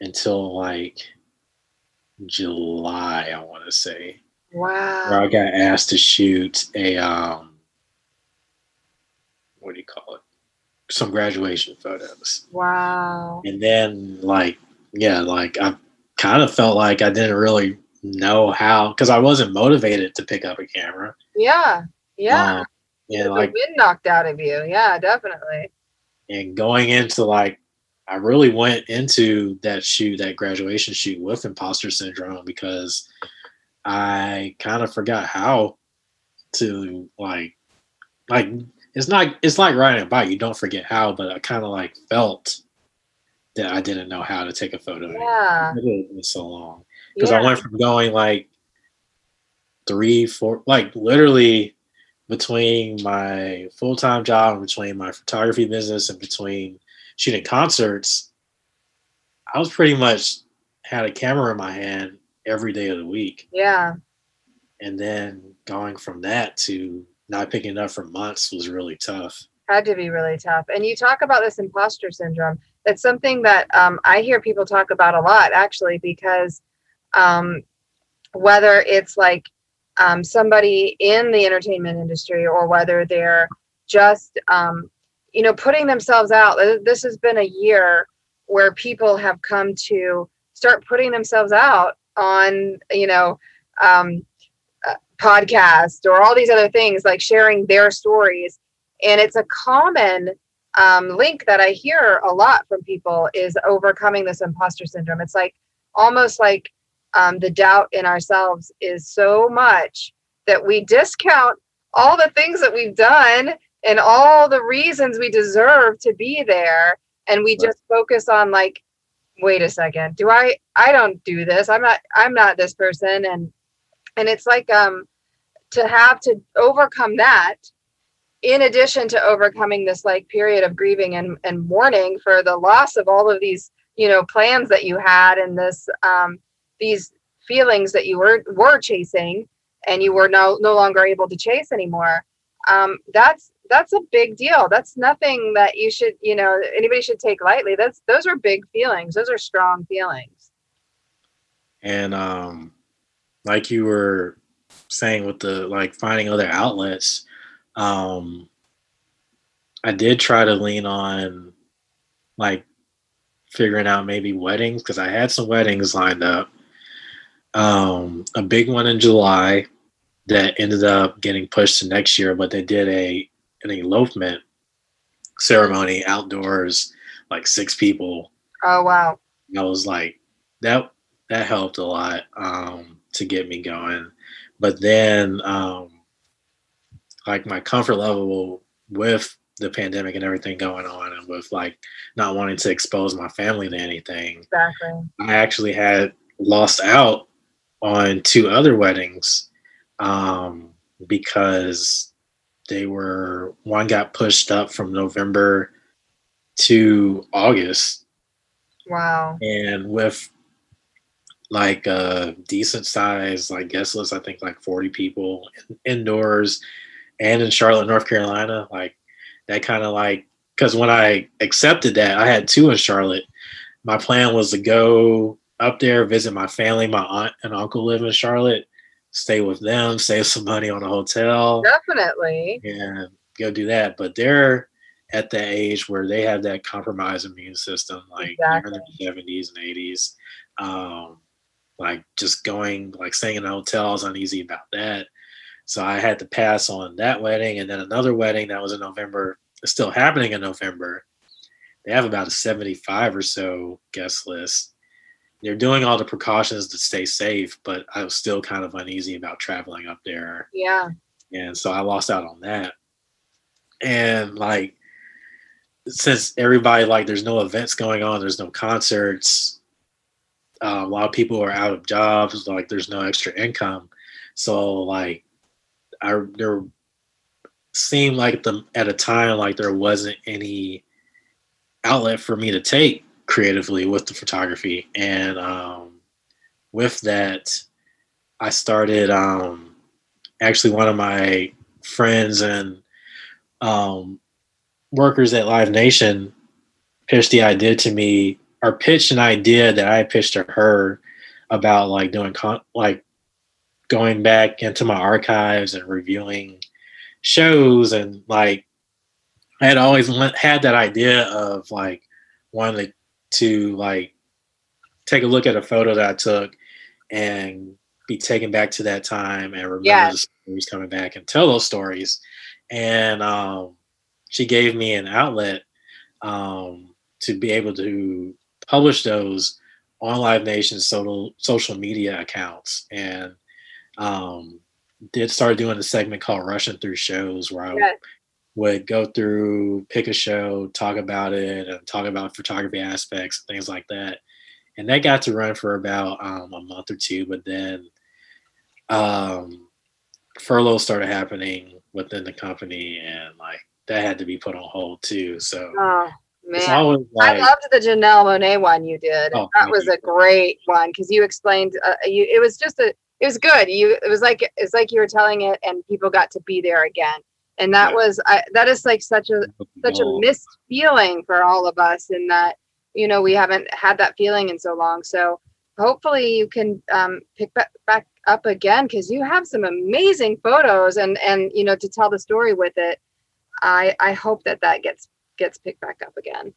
until like July, I want to say. Wow. Where I got asked to shoot a, what do you call it? Some graduation photos. Wow. And then like, yeah, like I kind of felt like I didn't really know how, because I wasn't motivated to pick up a camera. Yeah. Yeah. And like wind knocked out of you. Yeah, definitely. And going into like, I really went into that shoot, that graduation shoot, with imposter syndrome, because I kind of forgot how to like it's like riding a bike. You don't forget how, but I kind of like felt that I didn't know how to take a photo. Yeah. It was so long. Because I went from going like 3, 4, like literally between my full-time job and between my photography business and between shooting concerts, I was pretty much had a camera in my hand every day of the week. Yeah. And then going from that to not picking up for months was really tough. Had to be really tough. And you talk about this imposter syndrome. It's something that I hear people talk about a lot, actually, because whether it's like somebody in the entertainment industry or whether they're just you know, putting themselves out. This has been a year where people have come to start putting themselves out on, you know, podcasts or all these other things, like sharing their stories. And it's a common link that I hear a lot from people is overcoming this imposter syndrome. It's like almost like the doubt in ourselves is so much that we discount all the things that we've done and all the reasons we deserve to be there. And we just focus on like, wait a second, I don't do this. I'm not this person. And it's like, to have to overcome that in addition to overcoming this like period of grieving and mourning for the loss of all of these, you know, plans that you had and this, these feelings that you were chasing and you were no longer able to chase anymore. That's a big deal. That's nothing that you should, you know, anybody should take lightly. Those are big feelings. Those are strong feelings. And, like you were saying with the, like finding other outlets, I did try to lean on like figuring out maybe weddings. 'Cause I had some weddings lined up. A big one in July that ended up getting pushed to next year, but they did an elopement ceremony outdoors, like 6 people. Oh, wow. I was like, that helped a lot to get me going. But then like my comfort level with the pandemic and everything going on and with like not wanting to expose my family to anything. Exactly. I actually had lost out on two other weddings because they were, one got pushed up from November to August. Wow. And with like a decent size, like guest list, I think like 40 people indoors and in Charlotte, North Carolina, like that kind of like, because when I accepted that, I had two in Charlotte. My plan was to go up there, visit my family. My aunt and uncle live in Charlotte, stay with them, save some money on a hotel. Definitely. And go do that. But they're at that age where they have that compromised immune system, like exactly. They're in their 70s and 80s. Like just going, like staying in a hotel is uneasy about that. So I had to pass on that wedding. And then another wedding that was in November, it's still happening in November. They have about a 75 or so guest list. They're doing all the precautions to stay safe, but I was still kind of uneasy about traveling up there. Yeah. And so I lost out on that. And like, since everybody, like there's no events going on, there's no concerts. A lot of people are out of jobs. Like there's no extra income. So like there seemed like at a time, like there wasn't any outlet for me to take creatively with the photography. And with that, I started actually one of my friends and workers at Live Nation pitched an idea that I pitched to her about like doing like going back into my archives and reviewing shows. And like I had always had that idea of like wanting to like take a look at a photo that I took and be taken back to that time and remember the stories coming back and tell those stories. And she gave me an outlet to be able to publish those on Live Nation's social media accounts. And did start doing a segment called Rushing Through Shows, where I would go through, pick a show, talk about it, and talk about photography aspects, and things like that. And that got to run for about a month or two, but then furloughs started happening within the company, and like that had to be put on hold too. So it's always like, I loved the Janelle Monáe one you did. Oh, that was a great one because you explained it was good. It's like you were telling it, and people got to be there again. And that was that is like such a missed feeling for all of us, in that we haven't had that feeling in so long. So hopefully you can pick back up again, because you have some amazing photos and to tell the story with it. I hope that gets picked back up again.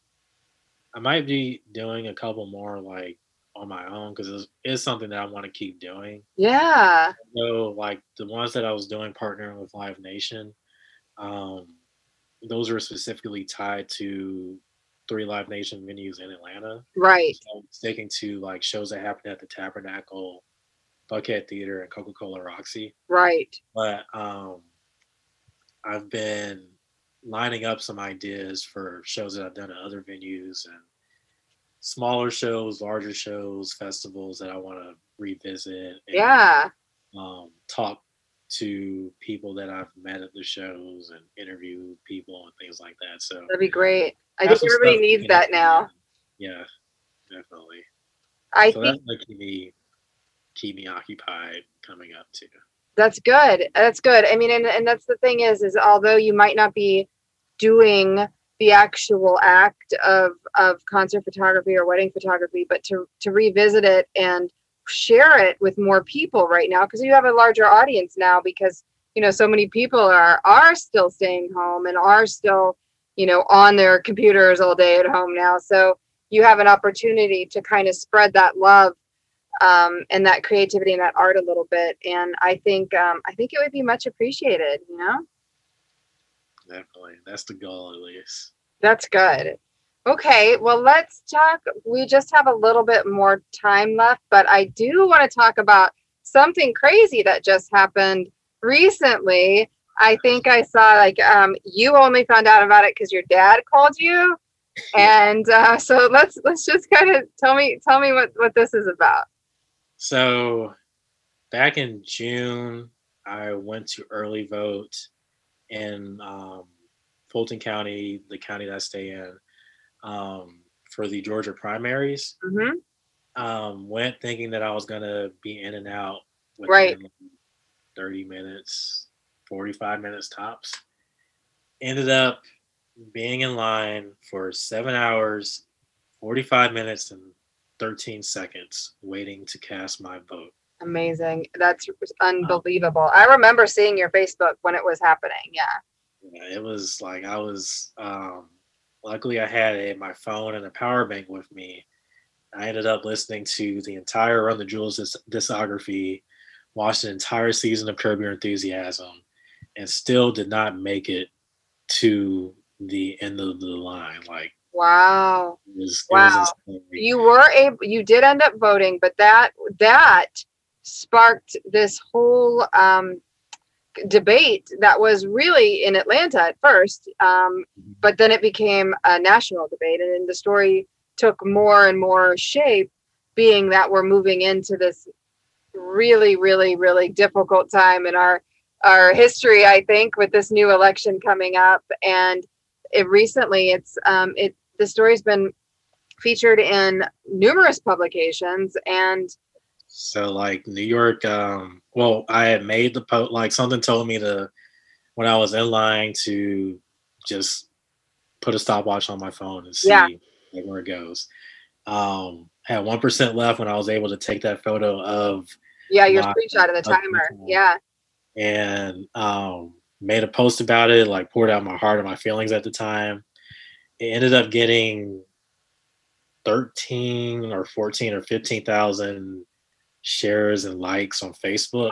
I might be doing a couple more like on my own, because it's something that I want to keep doing. Yeah. So like the ones that I was doing partnering with Live Nation. Those were specifically tied to 3 Live Nation venues in Atlanta. Right. So sticking to like shows that happened at the Tabernacle, Buckhead Theater, and Coca-Cola Roxy. Right. But I've been lining up some ideas for shows that I've done at other venues, and smaller shows, larger shows, festivals that I want to revisit. And, talk to people that I've met at the shows and interview people and things like that. So that'd be great. I think everybody needs that now. Yeah, definitely. That's like keep me occupied coming up too. That's good. That's good. I mean, and that's the thing is although you might not be doing the actual act of concert photography or wedding photography, but to revisit it and share it with more people right now, because you have a larger audience now, because so many people are still staying home and are still on their computers all day at home now. So you have an opportunity to kind of spread that love and that creativity and that art a little bit, and I think it would be much appreciated. Definitely, that's the goal, at least. That's good. Okay, well, let's talk. We just have a little bit more time left, but I do want to talk about something crazy that just happened recently. I think I saw you only found out about it because your dad called you, and so let's just kind of tell me what this is about. So back in June, I went to early vote in Fulton County, the county that I stay in, for the Georgia primaries. Mm-hmm. Went thinking that I was going to be in and out within 30 minutes, 45 minutes tops. Ended up being in line for 7 hours, 45 minutes, and 13 seconds waiting to cast my vote. Amazing. That's unbelievable. I remember seeing your Facebook when it was happening. Yeah, it was like I was luckily I had my phone and a power bank with me. I ended up listening to the entire Run the Jewels discography, watched an entire season of Curb Your Enthusiasm, and still did not make it to the end of the line. Like, wow. It was you were able, you did end up voting, but that sparked this whole debate that was really in Atlanta at first, but then it became a national debate, and then the story took more and more shape, being that we're moving into this really, really, really difficult time in our history, I think, with this new election coming up. And the story's been featured in numerous publications. And so, like, New York, I had made the post, like, something told me to, when I was in line, to just put a stopwatch on my phone and see where it goes. I had 1% left when I was able to take that photo of your screenshot of the timer. Yeah. And made a post about it, like, poured out my heart and my feelings at the time. It ended up getting 13 or 14 or 15,000 shares and likes on Facebook.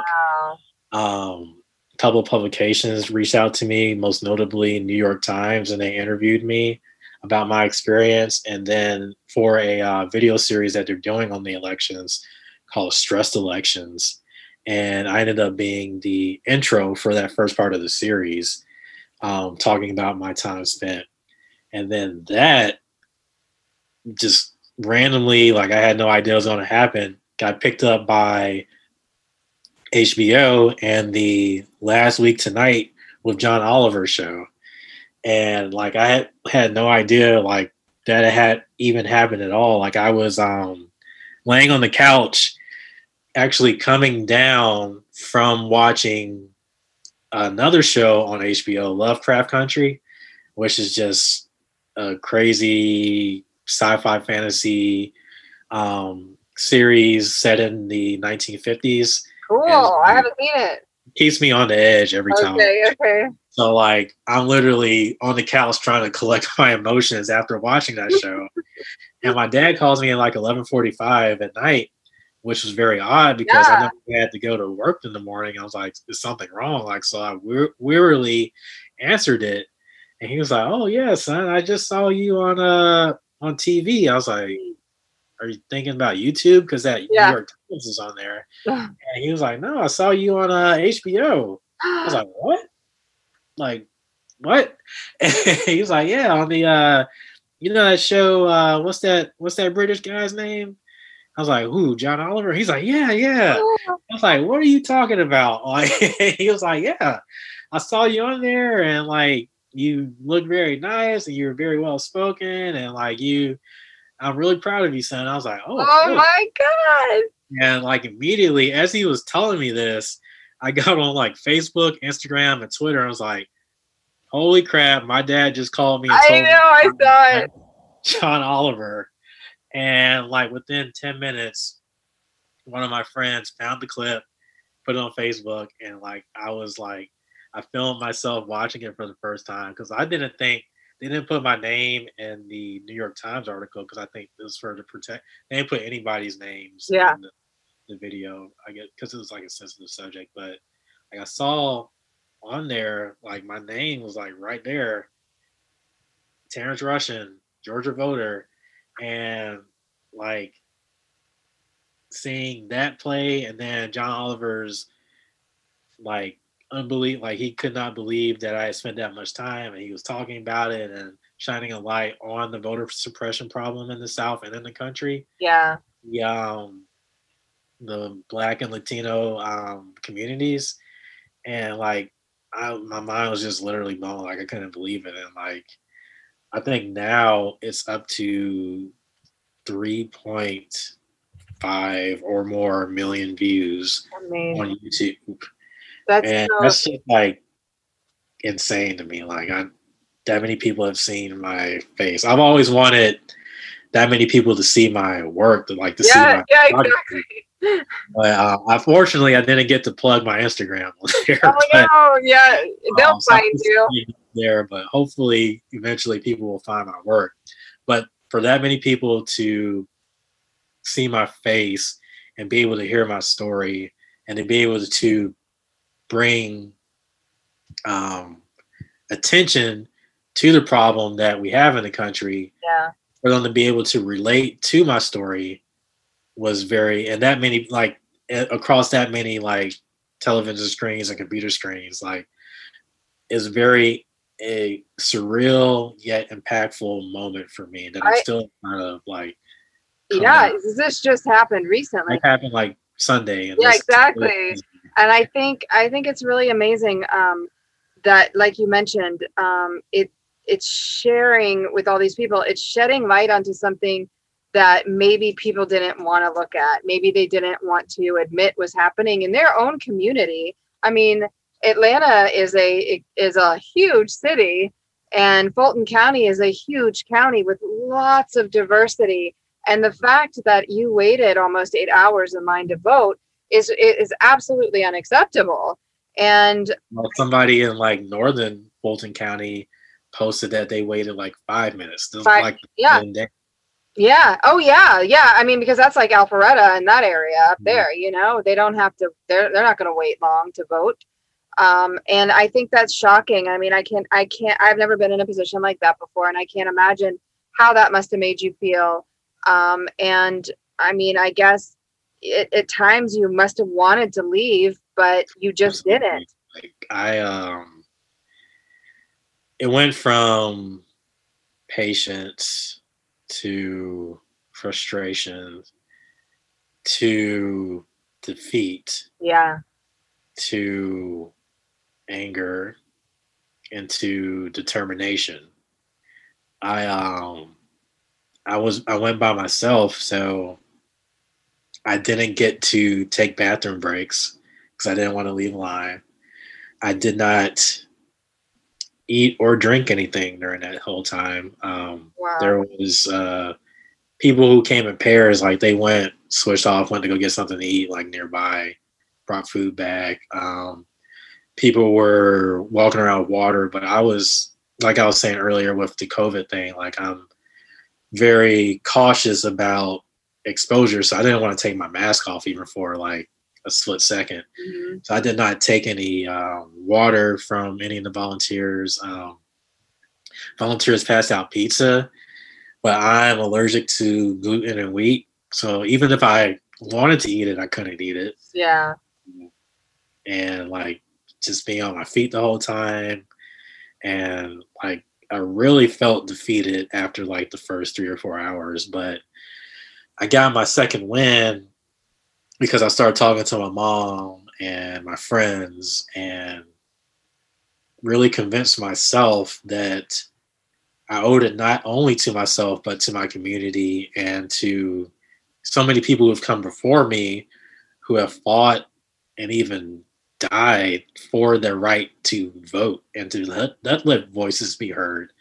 Wow. A couple of publications reached out to me, most notably New York Times, and they interviewed me about my experience. And then for a video series that they're doing on the elections called Stressed Elections. And I ended up being the intro for that first part of the series, talking about my time spent. And then that just randomly, like, I had no idea it was going to happen, got picked up by HBO and the Last Week Tonight with John Oliver show. And, like, I had no idea, like, that it had even happened at all. Like, I was laying on the couch, actually coming down from watching another show on HBO, Lovecraft Country, which is just a crazy sci-fi fantasy series set in the 1950s. Cool. I haven't seen it. Keeps me on the edge every time. Okay. So, like, I'm literally on the couch trying to collect my emotions after watching that show. And my dad calls me at like 11:45 at night, which was very odd because I never had to go to work in the morning. I was like, is something wrong? Like, so I wearily answered it. And he was like, oh yeah, son, I just saw you on TV. I was like, are you thinking about YouTube? Because that New York Times is on there. And he was like, no, I saw you on HBO. I was like, what? Like, what? And he was like, yeah, on the, you know, that show, what's that British guy's name? I was like, who, John Oliver? He's like, yeah. I was like, what are you talking about? Like, he was like, yeah, I saw you on there, and, like, you look very nice, and you're very well spoken, and, like, I'm really proud of you, son. I was like, oh my God. And, like, immediately as he was telling me this, I got on, like, Facebook, Instagram, and Twitter. I was like, holy crap, my dad just called me. And I know, I saw it. John Oliver. And, like, within 10 minutes, one of my friends found the clip, put it on Facebook, and, like, I was, like, I filmed myself watching it for the first time because I didn't think, they didn't put my name in the New York Times article because I think this was for to protect, they didn't put anybody's names in the video, I guess, because it was, like, a sensitive subject. But, like, I saw on there, like, my name was, like, right there, Terrence Rushin, Georgia voter. And, like, seeing that play, and then John Oliver's, like, unbelievable, like, he could not believe that I had spent that much time, and he was talking about it and shining a light on the voter suppression problem in the South and in the country. Yeah. Yeah. the Black and Latino communities, and like my mind was just literally blown. Like I couldn't believe it. And like I think now it's up to 3.5 or more million views on YouTube. That's just like insane to me. Like that many people have seen my face. I've always wanted that many people to see my work, to see my photography. Exactly. But unfortunately, I didn't get to plug my Instagram there. Oh, but, no, yeah, they'll find you there. But hopefully, eventually, people will find my work. But for that many people to see my face and be able to hear my story and to be able to bring attention to the problem that we have in the country, for them to be able to relate to my story was very, and that many, like across that many, like television screens and computer screens, like is very a surreal yet impactful moment for me that I'm still kind of like, this just happened recently. It happened like Sunday. Yeah, exactly. And I think it's really amazing that, like you mentioned, it's sharing with all these people. It's shedding light onto something that maybe people didn't want to look at. Maybe they didn't want to admit was happening in their own community. I mean, Atlanta is a huge city, and Fulton County is a huge county with lots of diversity. And the fact that you waited almost 8 hours in line to vote is absolutely unacceptable. And well, somebody in like northern Fulton County posted that they waited like 5 minutes. I mean, because that's like Alpharetta and that area up there. You know, they don't have to. They're not going to wait long to vote. And I think that's shocking. I mean, I can't. I've never been in a position like that before, and I can't imagine how that must have made you feel. And I mean, I guess at times you must have wanted to leave, but you just didn't. Like it went from patience to frustration to defeat, to anger and to determination. I went by myself, so I didn't get to take bathroom breaks because I didn't want to leave line. I did not eat or drink anything during that whole time. There was people who came in pairs, like they switched off, went to go get something to eat like nearby, brought food back. People were walking around with water, but I was, like I was saying earlier with the COVID thing, like I'm very cautious about exposure. So I didn't want to take my mask off even for like a split second. Mm-hmm. So I did not take any water from any of the volunteers. Volunteers passed out pizza, but I'm allergic to gluten and wheat. So even if I wanted to eat it, I couldn't eat it. Yeah. And like just being on my feet the whole time. And like, I really felt defeated after like the first 3 or 4 hours, but I got my second win because I started talking to my mom and my friends and really convinced myself that I owed it not only to myself, but to my community and to so many people who have come before me who have fought and even died for their right to vote and to let voices be heard.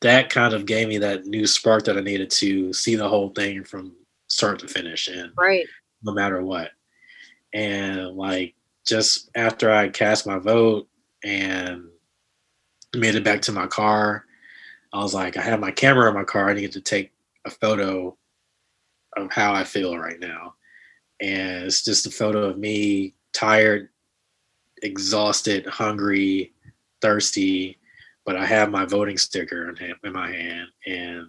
That kind of gave me that new spark that I needed to see the whole thing from start to finish, and no matter what. And like just after I cast my vote and made it back to my car, I was like, I have my camera in my car, I need to take a photo of how I feel right now. And it's just a photo of me tired, exhausted, hungry, thirsty, but I have my voting sticker in my hand. And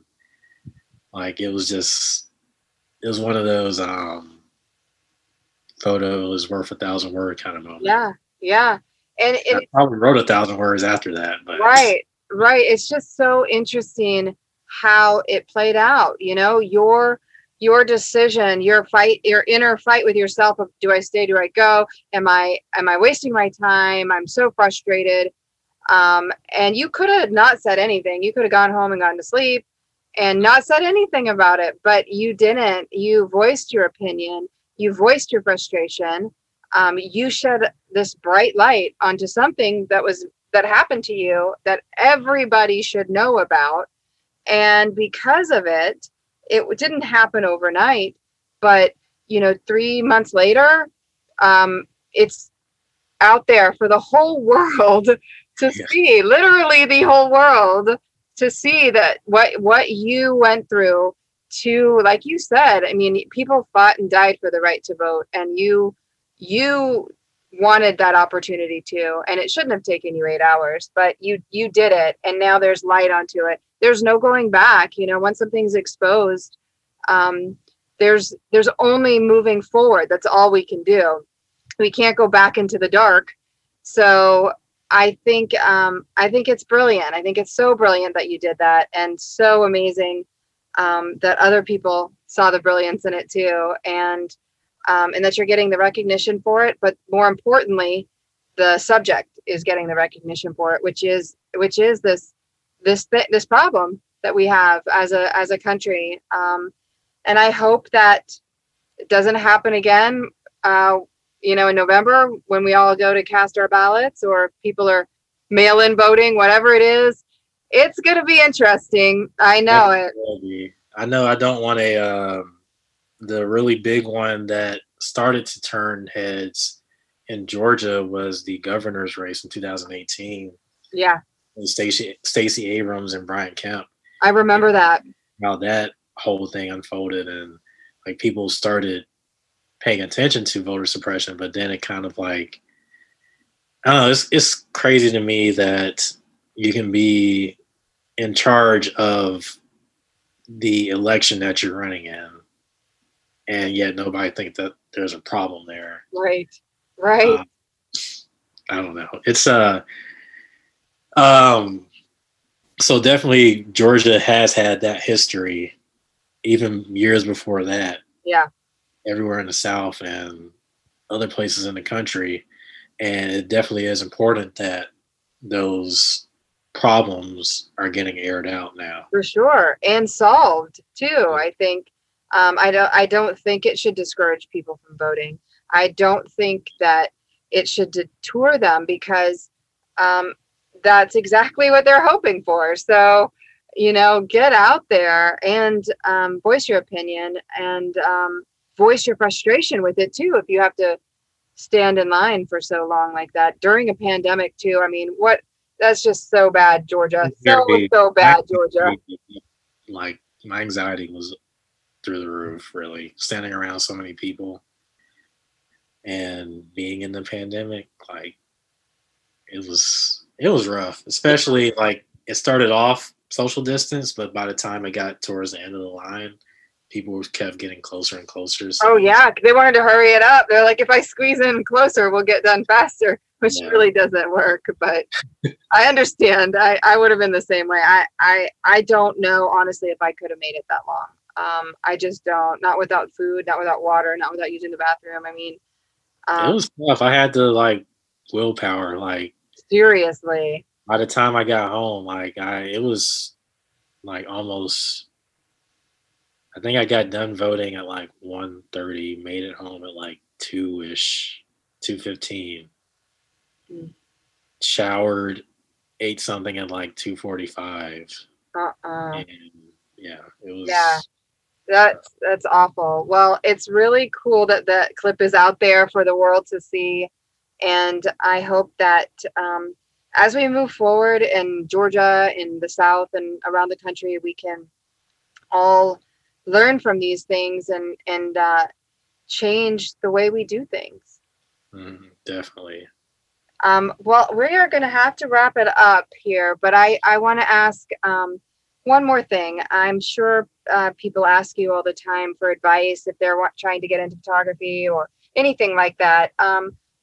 like, it was one of those photos worth 1,000 words kind of moment. Yeah. Yeah. And I probably wrote 1,000 words after that. But. Right. It's just so interesting how it played out, you know, your your decision, your fight, your inner fight with yourself of, do I stay, do I go? Am I wasting my time? I'm so frustrated. And you could have not said anything. You could have gone home and gone to sleep and not said anything about it, but you didn't. You voiced your opinion. You voiced your frustration. You shed this bright light onto something that happened to you that everybody should know about. And because of it, it didn't happen overnight, but 3 months later, it's out there for the whole world to see, literally the whole world to see that what you went through to, like you said, I mean, people fought and died for the right to vote, and you wanted that opportunity too, and it shouldn't have taken you 8 hours, but you did it, and now there's light onto it. There's no going back. Once something's exposed, there's only moving forward. That's all we can do. We can't go back into the dark. So I think it's brilliant. I think it's so brilliant that you did that, and so amazing that other people saw the brilliance in it too, and that you're getting the recognition for it. But more importantly, the subject is getting the recognition for it, which is this problem that we have as a country. And I hope that it doesn't happen again. In November, when we all go to cast our ballots, or people are mail-in voting, whatever it is, it's going to be interesting. I know it. I know I don't want the really big one that started to turn heads in Georgia was the governor's race in 2018. Yeah. Stacey Abrams and Brian Kemp. I remember that. How that whole thing unfolded, and like people started paying attention to voter suppression, but then it kind of like, I don't know, it's crazy to me that you can be in charge of the election that you're running in, and yet nobody thinks that there's a problem there. Right. I don't know. It's so definitely Georgia has had that history even years before that. Yeah. Everywhere in the South and other places in the country. And it definitely is important that those problems are getting aired out now. For sure. And solved too. I think, I don't think it should discourage people from voting. I don't think that it should deter them, because, that's exactly what they're hoping for. So, get out there and voice your opinion, and voice your frustration with it too. If you have to stand in line for so long like that during a pandemic too, I mean, that's just so bad, Georgia. So bad, Georgia. Like, my anxiety was through the roof, really, standing around so many people and being in the pandemic. Like, it was rough, especially like it started off social distance, but by the time it got towards the end of the line, people kept getting closer and closer. So. Oh yeah. They wanted to hurry it up. They're like, if I squeeze in closer, we'll get done faster, which really doesn't work. But I understand. I would have been the same way. I don't know, honestly, if I could have made it that long. I just don't, not without food, not without water, not without using the bathroom. I mean, it was tough. I had to willpower, seriously. By the time I got home, it was almost, I think I got done voting at 1:30, made it home at 2-ish, 2:15, showered, ate something at 2:45. And it was. Yeah. That's awful. Well, it's really cool that that clip is out there for the world to see. And I hope that as we move forward in Georgia, in the South, and around the country, we can all learn from these things and change the way we do things. Definitely. Well, we are going to have to wrap it up here, but I want to ask one more thing. I'm sure people ask you all the time for advice if they're trying to get into photography or anything like that.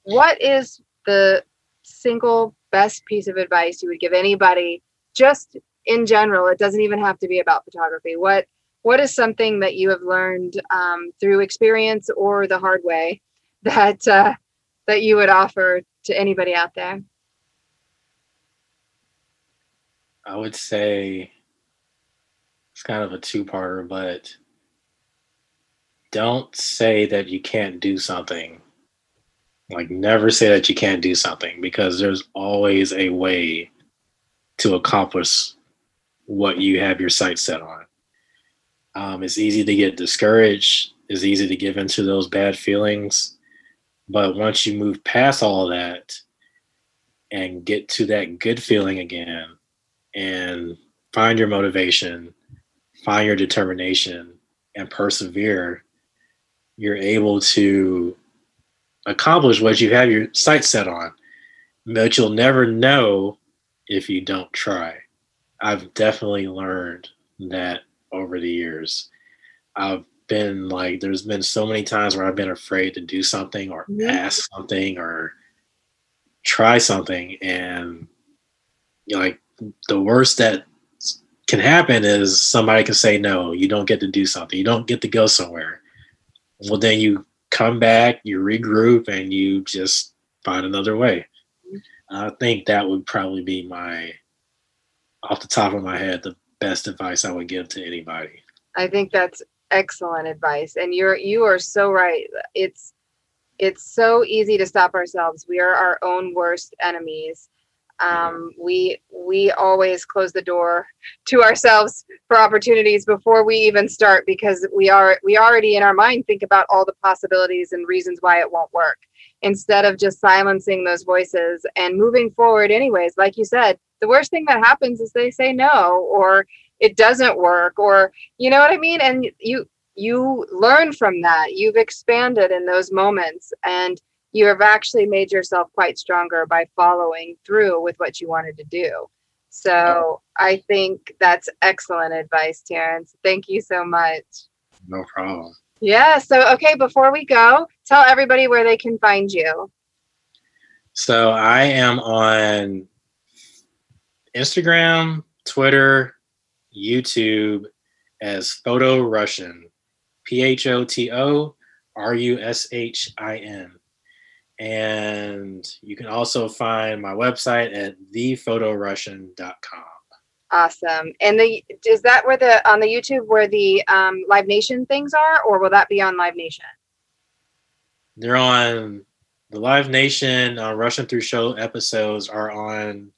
What is the single best piece of advice you would give anybody, just in general? It doesn't even have to be about photography. What What is something that you have learned through experience or the hard way that that you would offer to anybody out there? I would say it's kind of a two-parter, but don't say that you can't do something. Like, never say that you can't do something, because there's always a way to accomplish what you have your sights set on. It's easy to get discouraged. It's easy to give into those bad feelings. But once you move past all that and get to that good feeling again and find your motivation, find your determination, and persevere, you're able to accomplish what you have your sights set on. But you'll never know if you don't try. I've definitely learned that over the years. I've been like, there's been so many times where I've been afraid to do something or ask something or try something. And like, the worst that can happen is somebody can say, no, you don't get to do something. You don't get to go somewhere. Well, then you come back, you regroup, and you just find another way. I think that would probably be my, off the top of my head, the best advice I would give to anybody. I think that's excellent advice. And you are so right. It's so easy to stop ourselves. We are our own worst enemies. We always close the door to ourselves for opportunities before we even start, because we already in our mind think about all the possibilities and reasons why it won't work, instead of just silencing those voices and moving forward anyways. Like you said, the worst thing that happens is they say no, or it doesn't work, or you know what I mean? And you learn from that. You've expanded in those moments, and you have actually made yourself quite stronger by following through with what you wanted to do. So I think that's excellent advice, Terrence. Thank you so much. No problem. Yeah. So, okay, before we go, tell everybody where they can find you. So I am on Instagram, Twitter, YouTube as Photo Rushin, PhotoRushin. And you can also find my website at thephotorussian.com. Awesome. And is that where on the YouTube where the Live Nation things are, or will that be on Live Nation? They're on the Live Nation. Russian Through Show episodes are on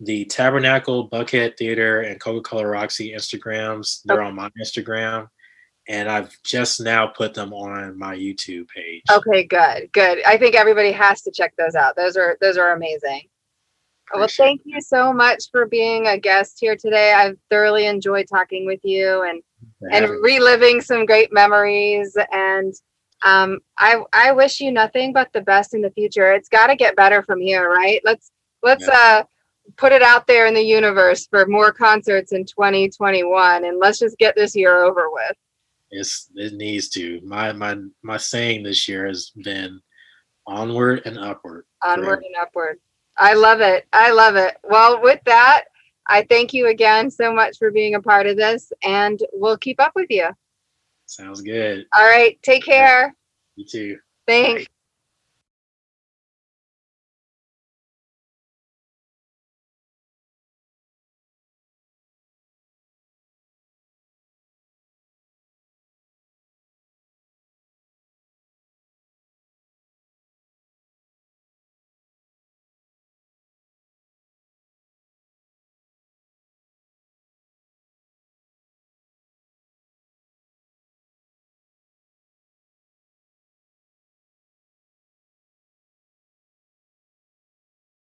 the Tabernacle, Buckhead Theater, and Coca-Cola Roxy Instagrams. They're on my Instagram. And I've just now put them on my YouTube page. Okay, good. I think everybody has to check those out. Those are amazing. Well, thank you so much for being a guest here today. I've thoroughly enjoyed talking with you and reliving some great memories. And I wish you nothing but the best in the future. It's got to get better from here, right? Let's put it out there in the universe for more concerts in 2021, and let's just get this year over with. It needs to. My saying this year has been onward and upward. I love it. Well, with that, I thank you again so much for being a part of this, and we'll keep up with you. Sounds good. All right. Take care. You too. Thanks. Bye.